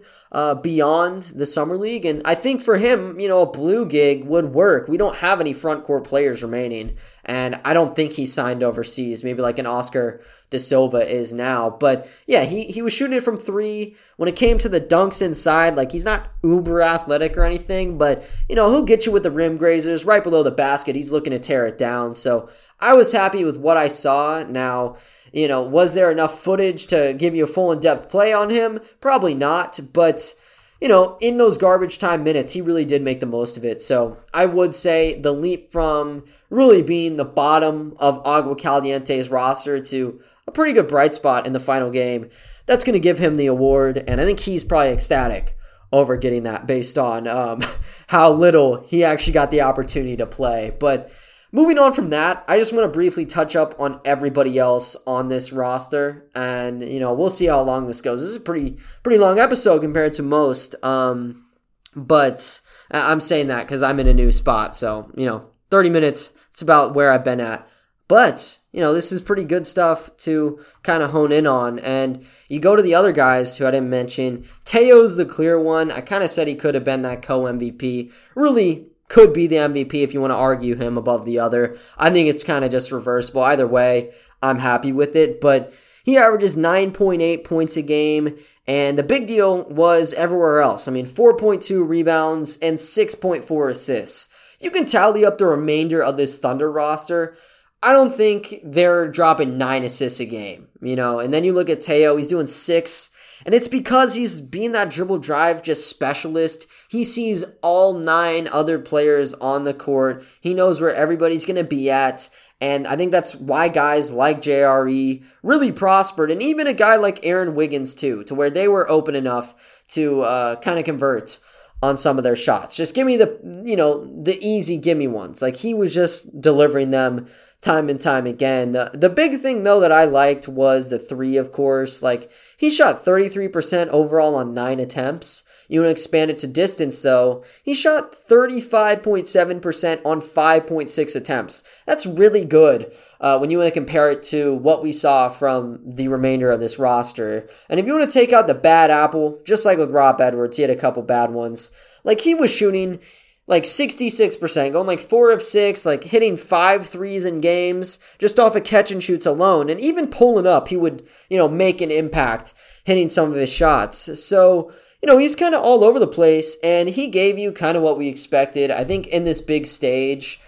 beyond the summer league? And I think for him, you know, a blue gig would work. We don't have any front court players remaining, and I don't think he signed overseas, maybe like an Oscar da Silva is now. But yeah, he was shooting it from 3. When it came to the dunks inside, like, he's not uber athletic or anything, but, you know, he'll get you with the rim grazers right below the basket. He's looking to tear it down. So I was happy with what I saw. Now, you know, was there enough footage to give you a full in-depth play on him? Probably not, but, you know, in those garbage time minutes, he really did make the most of it. So I would say the leap from really being the bottom of Agua Caliente's roster to a pretty good bright spot in the final game, that's going to give him the award, and I think he's probably ecstatic over getting that based on how little he actually got the opportunity to play. But moving on from that, I just want to briefly touch up on everybody else on this roster, and, you know, we'll see how long this goes. This is a pretty long episode compared to most, but I'm saying that because I'm in a new spot, so, you know, 30 minutes, it's about where I've been at, but, you know, this is pretty good stuff to kind of hone in on. And you go to the other guys who I didn't mention. Teo's the clear one. I kind of said he could have been that co-MVP, really could be the MVP if you want to argue him above the other. I think it's kind of just reversible. Either way, I'm happy with it. But he averages 9.8 points a game, and the big deal was everywhere else. I mean, 4.2 rebounds and 6.4 assists. You can tally up the remainder of this Thunder roster. I don't think they're dropping 9 assists a game, you know. And then you look at Théo, he's doing 6. And it's because he's being that dribble drive just specialist. He sees all 9 other players on the court. He knows where everybody's going to be at. And I think that's why guys like JRE really prospered. And even a guy like Aaron Wiggins too, to where they were open enough to kind of convert on some of their shots. Just give me the easy gimme ones. Like, he was just delivering them time and time again. The big thing, though, that I liked was the 3, of course. Like, he shot 33% overall on 9 attempts. You want to expand it to distance, though. He shot 35.7% on 5.6 attempts. That's really good when you want to compare it to what we saw from the remainder of this roster. And if you want to take out the bad apple, just like with Rob Edwards, he had a couple bad ones. Like, he was shooting like 66%, going like 4 of 6, like hitting 5 threes in games, just off of catch and shoots alone. And even pulling up, he would, make an impact hitting some of his shots. So, he's kind of all over the place, and he gave you kind of what we expected. I think in this big stage,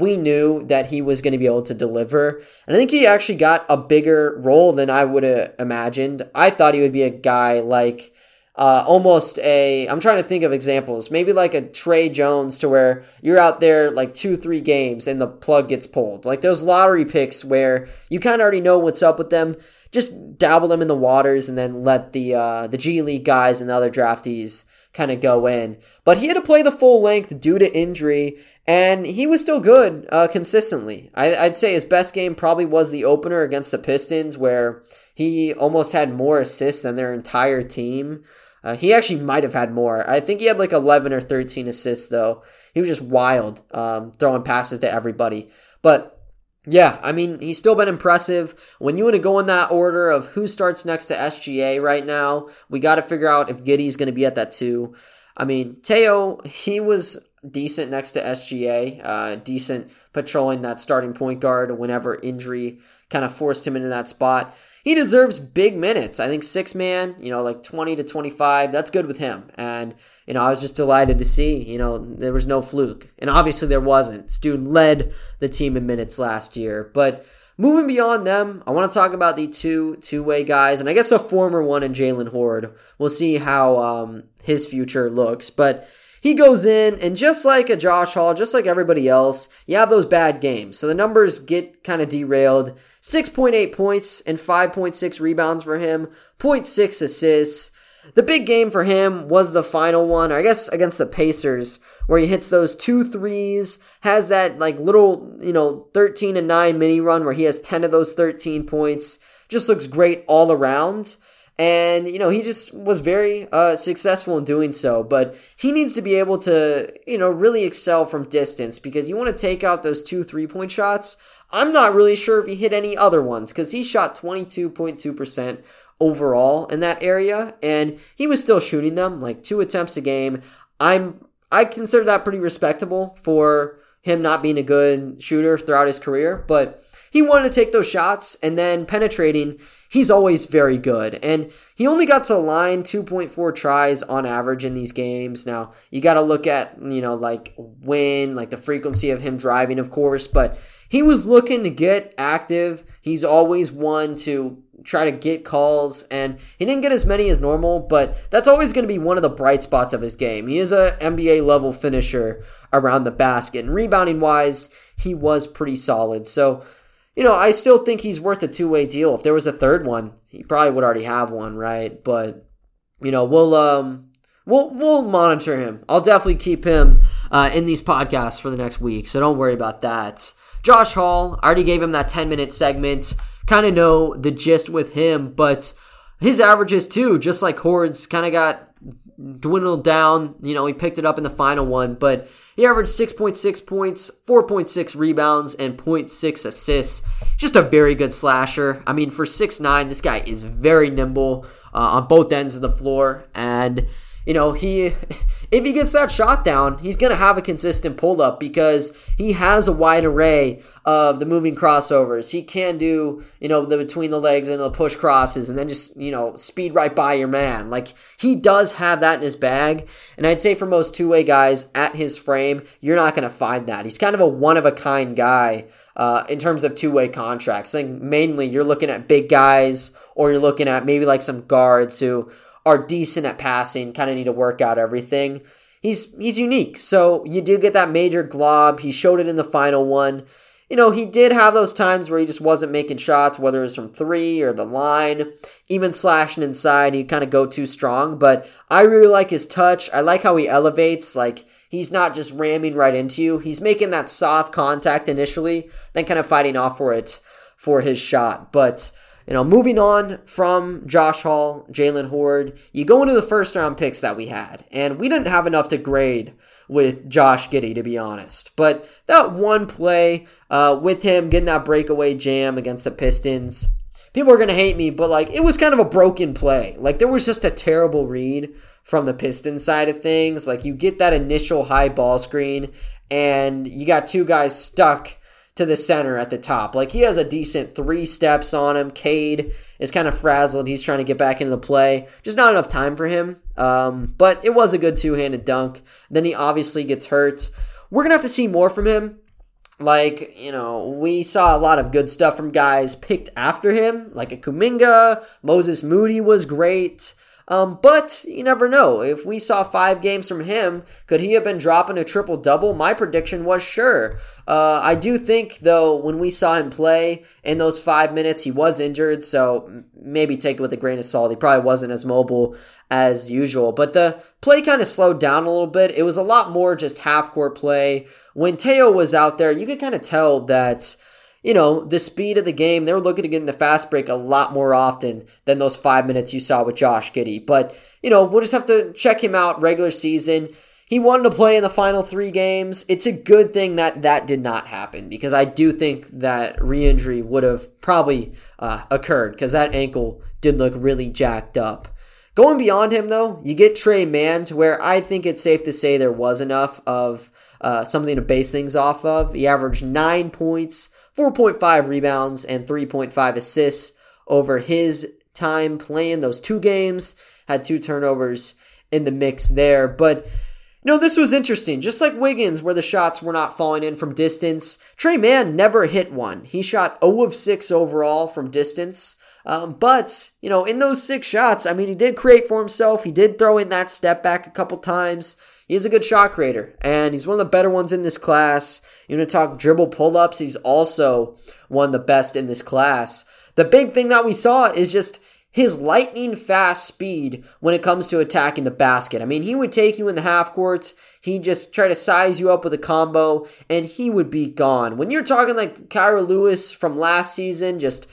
we knew that he was going to be able to deliver. And I think he actually got a bigger role than I would have imagined. I thought he would be a guy like I'm trying to think of examples, maybe like a Trey Jones, to where you're out there like 2-3 games and the plug gets pulled. Like those lottery picks where you kind of already know what's up with them. Just dabble them in the waters and then let the G League guys and the other draftees kind of go in. But he had to play the full length due to injury, and he was still good consistently. I'd say his best game probably was the opener against the Pistons, where he almost had more assists than their entire team. He actually might have had more. I think he had like 11 or 13 assists, though. He was just wild, throwing passes to everybody. But yeah, he's still been impressive. When you want to go in that order of who starts next to SGA right now, we got to figure out if Giddey's going to be at that 2. Théo, he was decent next to SGA, decent patrolling that starting point guard whenever injury kind of forced him into that spot. He deserves big minutes. I think 6-man, like 20 to 25, that's good with him. And, I was just delighted to see, there was no fluke. And obviously there wasn't. This dude led the team in minutes last year. But moving beyond them, I want to talk about the two-way guys. And I guess a former one in Jaylen Hoard. We'll see how his future looks. But he goes in, and just like a Josh Hall, just like everybody else, you have those bad games. So the numbers get kind of derailed. 6.8 points and 5.6 rebounds for him, 0.6 assists. The big game for him was the final one, I guess, against the Pacers, where he hits those 2 threes, has that like little, 13 and 9 mini run where he has 10 of those 13 points. Just looks great all around. And, he just was very successful in doing so. But he needs to be able to, really excel from distance, because you want to take out those 2 3-point shots. I'm not really sure if he hit any other ones, because he shot 22.2% overall in that area. And he was still shooting them, like 2 attempts a game. I consider that pretty respectable for him not being a good shooter throughout his career. But he wanted to take those shots, and then penetrating, he's always very good. And he only got to the line 2.4 tries on average in these games. Now, you got to look at, like the frequency of him driving, of course. But he was looking to get active. He's always one to try to get calls, and he didn't get as many as normal, but that's always going to be one of the bright spots of his game. He is an NBA-level finisher around the basket. And rebounding-wise, he was pretty solid. So, I still think he's worth a two-way deal. If there was a third one, he probably would already have one, right? But, we'll monitor him. I'll definitely keep him in these podcasts for the next week, so don't worry about that. Josh Hall, I already gave him that 10-minute segment. Kind of know the gist with him, but his averages too, just like Hoard's, kind of got dwindled down. He picked it up in the final one, but he averaged 6.6 points, 4.6 rebounds, and 0.6 assists. Just a very good slasher. For 6'9", this guy is very nimble on both ends of the floor. And, if he gets that shot down, he's going to have a consistent pull-up, because he has a wide array of the moving crossovers. He can do, the between the legs and the push crosses, and then just, speed right by your man. Like, he does have that in his bag. And I'd say for most two-way guys at his frame, you're not going to find that. He's kind of a one-of-a-kind guy in terms of two-way contracts. Like, mainly you're looking at big guys, or you're looking at maybe like some guards who are decent at passing, kind of need to work out everything. He's unique. So you do get that major glob. He showed it in the final one. He did have those times where he just wasn't making shots, whether it was from 3 or the line, even slashing inside, he'd kind of go too strong. But I really like his touch. I like how he elevates. Like, he's not just ramming right into you. He's making that soft contact initially, then kind of fighting off for it for his shot. But You know, moving on from Josh Hall, Jaylen Hoard, you go into the first round picks that we had, and we didn't have enough to grade with Josh Giddey, to be honest. But that one play with him getting that breakaway jam against the Pistons, people are going to hate me, but like it was kind of a broken play. Like there was just a terrible read from the Pistons side of things. Like you get that initial high ball screen and you got two guys stuck to the center at the top. Like he has a decent three steps on him. Cade is kind of frazzled. He's trying to get back into the play. Just not enough time for him. But it was a good two-handed dunk. Then he obviously gets hurt. We're going to have to see more from him. Like, you know, we saw a lot of good stuff from guys picked after him, like a Kuminga. Moses Moody was great. But you never know. If we saw 5 games from him, could he have been dropping a triple-double? My prediction was sure. I do think, though, when we saw him play in those 5 minutes, he was injured, so maybe take it with a grain of salt. He probably wasn't as mobile as usual. But the play kind of slowed down a little bit. It was a lot more just half-court play. When Théo was out there, you could kind of tell that, you know, the speed of the game, they were looking to get in the fast break a lot more often than those 5 minutes you saw with Josh Giddey. But, you know, we'll just have to check him out regular season. He wanted to play in the final 3 games. It's a good thing that that did not happen, because I do think that re-injury would have probably occurred, because that ankle did look really jacked up. Going beyond him, though, you get Trey Mann, to where I think it's safe to say there was enough of something to base things off of. He averaged 9 points, 4.5 rebounds, and 3.5 assists over his time playing those 2 games. Had 2 turnovers in the mix there. But, you know, this was interesting. Just like Wiggins, where the shots were not falling in from distance, Trey Mann never hit one. He shot 0 of 6 overall from distance. But, you know, in those 6 shots, I mean, he did create for himself. He did throw in that step back a couple times. He's a good shot creator, and he's one of the better ones in this class. You're going to talk dribble pull-ups. He's also one of the best in this class. The big thing that we saw is just his lightning-fast speed when it comes to attacking the basket. I mean, he would take you in the half courts. He'd just try to size you up with a combo, and he would be gone. When you're talking like Kira Lewis from last season, just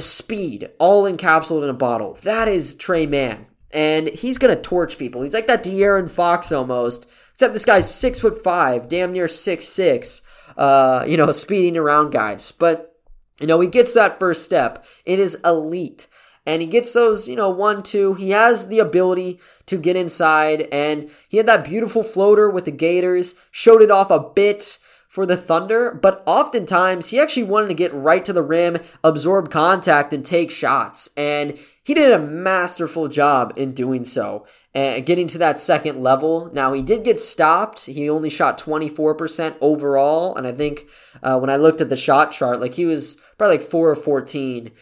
speed, all encapsulated in a bottle. That is Trey Mann. And he's going to torch people. He's like that De'Aaron Fox almost, except this guy's 6'5", damn near 6'6", you know, speeding around guys. But, you know, he gets that first step. It is elite. And he gets those, you know, 1-2. He has the ability to get inside. And he had that beautiful floater with the Gators, showed it off a bit for the Thunder, but oftentimes he actually wanted to get right to the rim, absorb contact, and take shots. And he did a masterful job in doing so, and getting to that second level. Now, he did get stopped. He only shot 24% overall, and I think when I looked at the shot chart, like he was probably like 4 or 14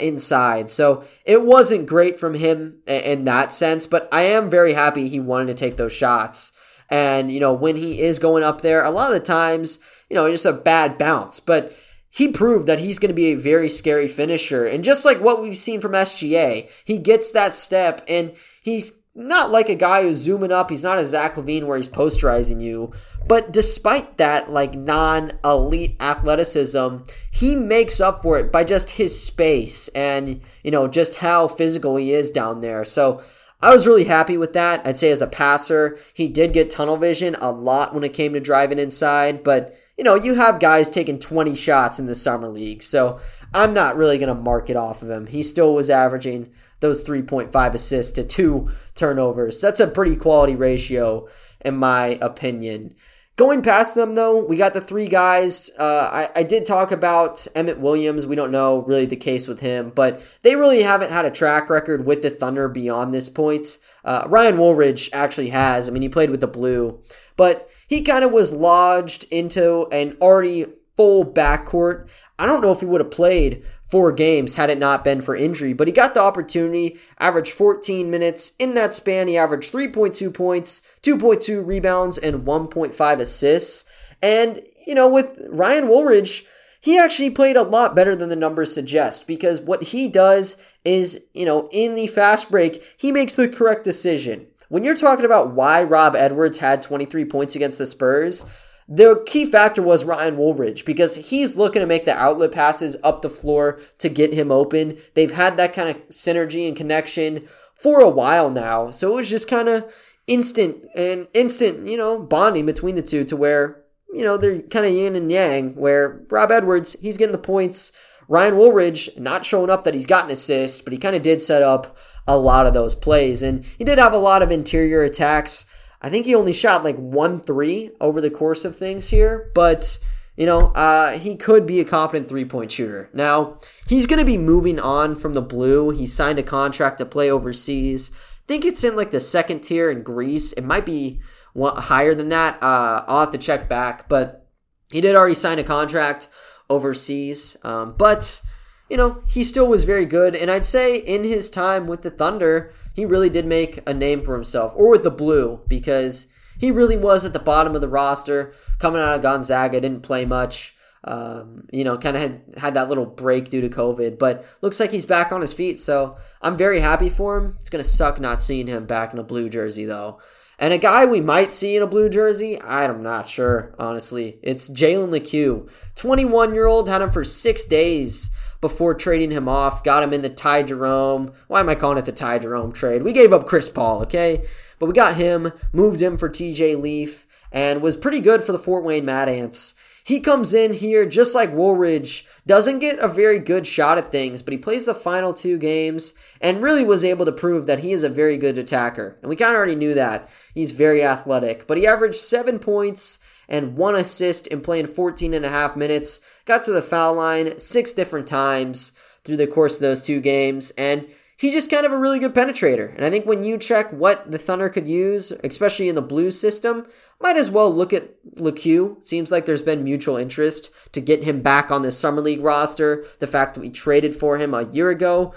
inside. So it wasn't great from him in that sense, but I am very happy he wanted to take those shots. And, you know, when he is going up there, a lot of the times, you know, just a bad bounce. But he proved that he's going to be a very scary finisher. And just like what we've seen from SGA, he gets that step, and he's not like a guy who's zooming up. He's not a Zach LaVine where he's posterizing you. But despite that, like, non-elite athleticism, he makes up for it by just his space and, you know, just how physical he is down there. So I was really happy with that. I'd say as a passer, he did get tunnel vision a lot when it came to driving inside. But, you know, you have guys taking 20 shots in the summer league, so I'm not really going to mark it off of him. He still was averaging those 3.5 assists to 2 turnovers. That's a pretty quality ratio in my opinion. Going past them, though, we got the 3 guys. I did talk about Emmett Williams. We don't know really the case with him, but they really haven't had a track record with the Thunder beyond this point. Ryan Woolridge actually has. I mean, he played with the Blue, but he kind of was lodged into an already full backcourt. I don't know if he would have played 4 games had it not been for injury, but he got the opportunity, averaged 14 minutes. In that span, he averaged 3.2 points, 2.2 rebounds, and 1.5 assists. And, you know, with Ryan Woolridge, he actually played a lot better than the numbers suggest, because what he does is, you know, in the fast break, he makes the correct decision. When you're talking about why Rob Edwards had 23 points against the Spurs, The key factor was Ryan Woolridge, because he's looking to make the outlet passes up the floor to get him open. They've had that kind of synergy and connection for a while now. So it was just kind of instant, bonding between the two to where, they're kind of yin and yang, where Rob Edwards, he's getting the points. Ryan Woolridge, not showing up that he's got an assist, but he kind of did set up a lot of those plays. And he did have a lot of interior attacks. I think he only shot like 1-3 over the course of things here, but he could be a competent three-point shooter. Now, he's going to be moving on from the Blue. He signed a contract to play overseas. I think it's in like the second tier in Greece. It might be higher than that. I'll have to check back, but he did already sign a contract overseas. He still was very good, and I'd say in his time with the Thunder, he really did make a name for himself, or with the Blue, because he really was at the bottom of the roster. Coming out of Gonzaga, didn't play much, kind of had that little break due to COVID, but looks like he's back on his feet, so I'm very happy for him. It's going to suck not seeing him back in a Blue jersey, though. And a guy we might see in a Blue jersey, I'm not sure, honestly. It's Jalen Lecque, 21-year-old, had him for 6 days before trading him off, got him in the Ty Jerome. Why am I calling it the Ty Jerome trade? We gave up Chris Paul, okay? But we got him, moved him for TJ Leaf, and was pretty good for the Fort Wayne Mad Ants. He comes in here just like Woolridge, doesn't get a very good shot at things, but he plays the final 2 games and really was able to prove that he is a very good attacker. And we kind of already knew that. He's very athletic, but he averaged 7 points and 1 assist in playing 14 and a half minutes, got to the foul line 6 different times through the course of those 2 games, and he's just kind of a really good penetrator. And I think when you check what the Thunder could use, especially in the Blue system, might as well look at Lecque. Seems like there's been mutual interest to get him back on the Summer League roster. The fact that we traded for him a year ago,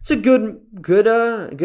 it's a good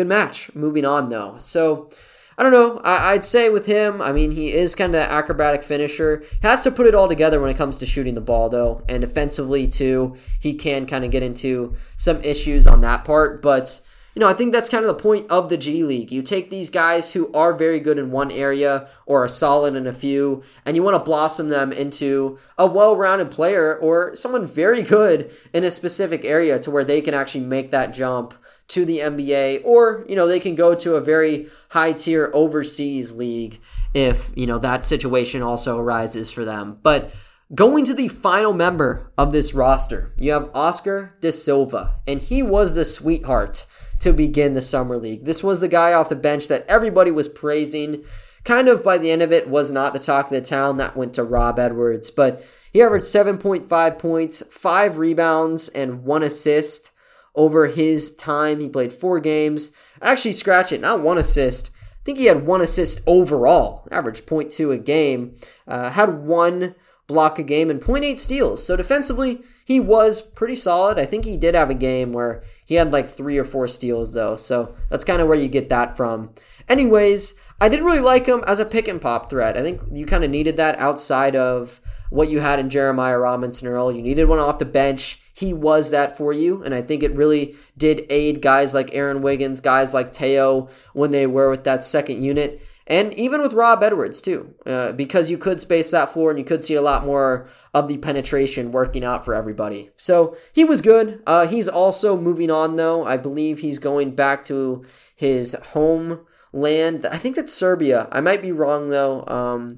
match. Moving on, though. So, I don't know. I'd say with him, he is kind of an acrobatic finisher. Has to put it all together when it comes to shooting the ball, though. And defensively, too, he can kind of get into some issues on that part. But, I think that's kind of the point of the G League. You take these guys who are very good in one area or are solid in a few, and you want to blossom them into a well-rounded player or someone very good in a specific area to where they can actually make that jump to the NBA, or, they can go to a very high-tier overseas league if, that situation also arises for them. But going to the final member of this roster, you have Oscar da Silva, and he was the sweetheart to begin the Summer League. This was the guy off the bench that everybody was praising. Kind of by the end of it was not the talk of the town. That went to Rob Edwards, but he averaged 7.5 points, 5 rebounds, and 1 assist. Over his time, he played 4 games. Actually, scratch it, not 1 assist. I think he had 1 assist overall, average 0.2 a game. Had 1 block a game and 0.8 steals. So defensively, he was pretty solid. I think he did have a game where he had like 3 or 4 steals, though. So that's kind of where you get that from. Anyways, I did really like him as a pick and pop threat. I think you kind of needed that outside of what you had in Jeremiah Robinson-Earl. You needed one off the bench. He was that for you, and I think it really did aid guys like Aaron Wiggins, guys like Théo when they were with that second unit, and even with Rob Edwards too, because you could space that floor and you could see a lot more of the penetration working out for everybody. So he was good. He's also moving on, though. I believe he's going back to his homeland. I think that's Serbia. I might be wrong, though.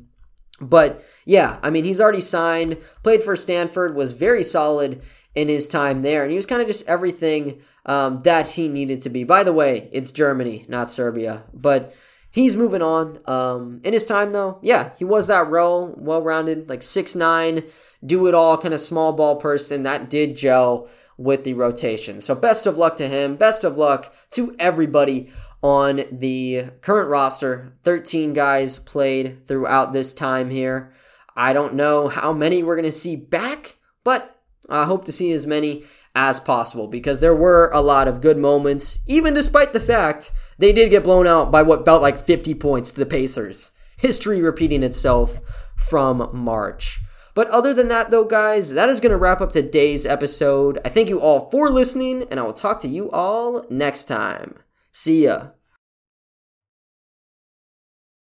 But yeah, he's already signed, played for Stanford, was very solid in his time there, and he was kind of just everything that he needed to be. By the way, it's Germany, not Serbia, but he's moving on. In his time, though, yeah, he was that well-rounded, like 6'9", do-it-all kind of small ball person that did gel with the rotation. So best of luck to him, best of luck to everybody on the current roster. 13 guys played throughout this time here. I don't know how many we're going to see back, but I hope to see as many as possible, because there were a lot of good moments, even despite the fact they did get blown out by what felt like 50 points to the Pacers. History repeating itself from March. But other than that, though, guys, that is going to wrap up today's episode. I thank you all for listening, and I will talk to you all next time. See ya.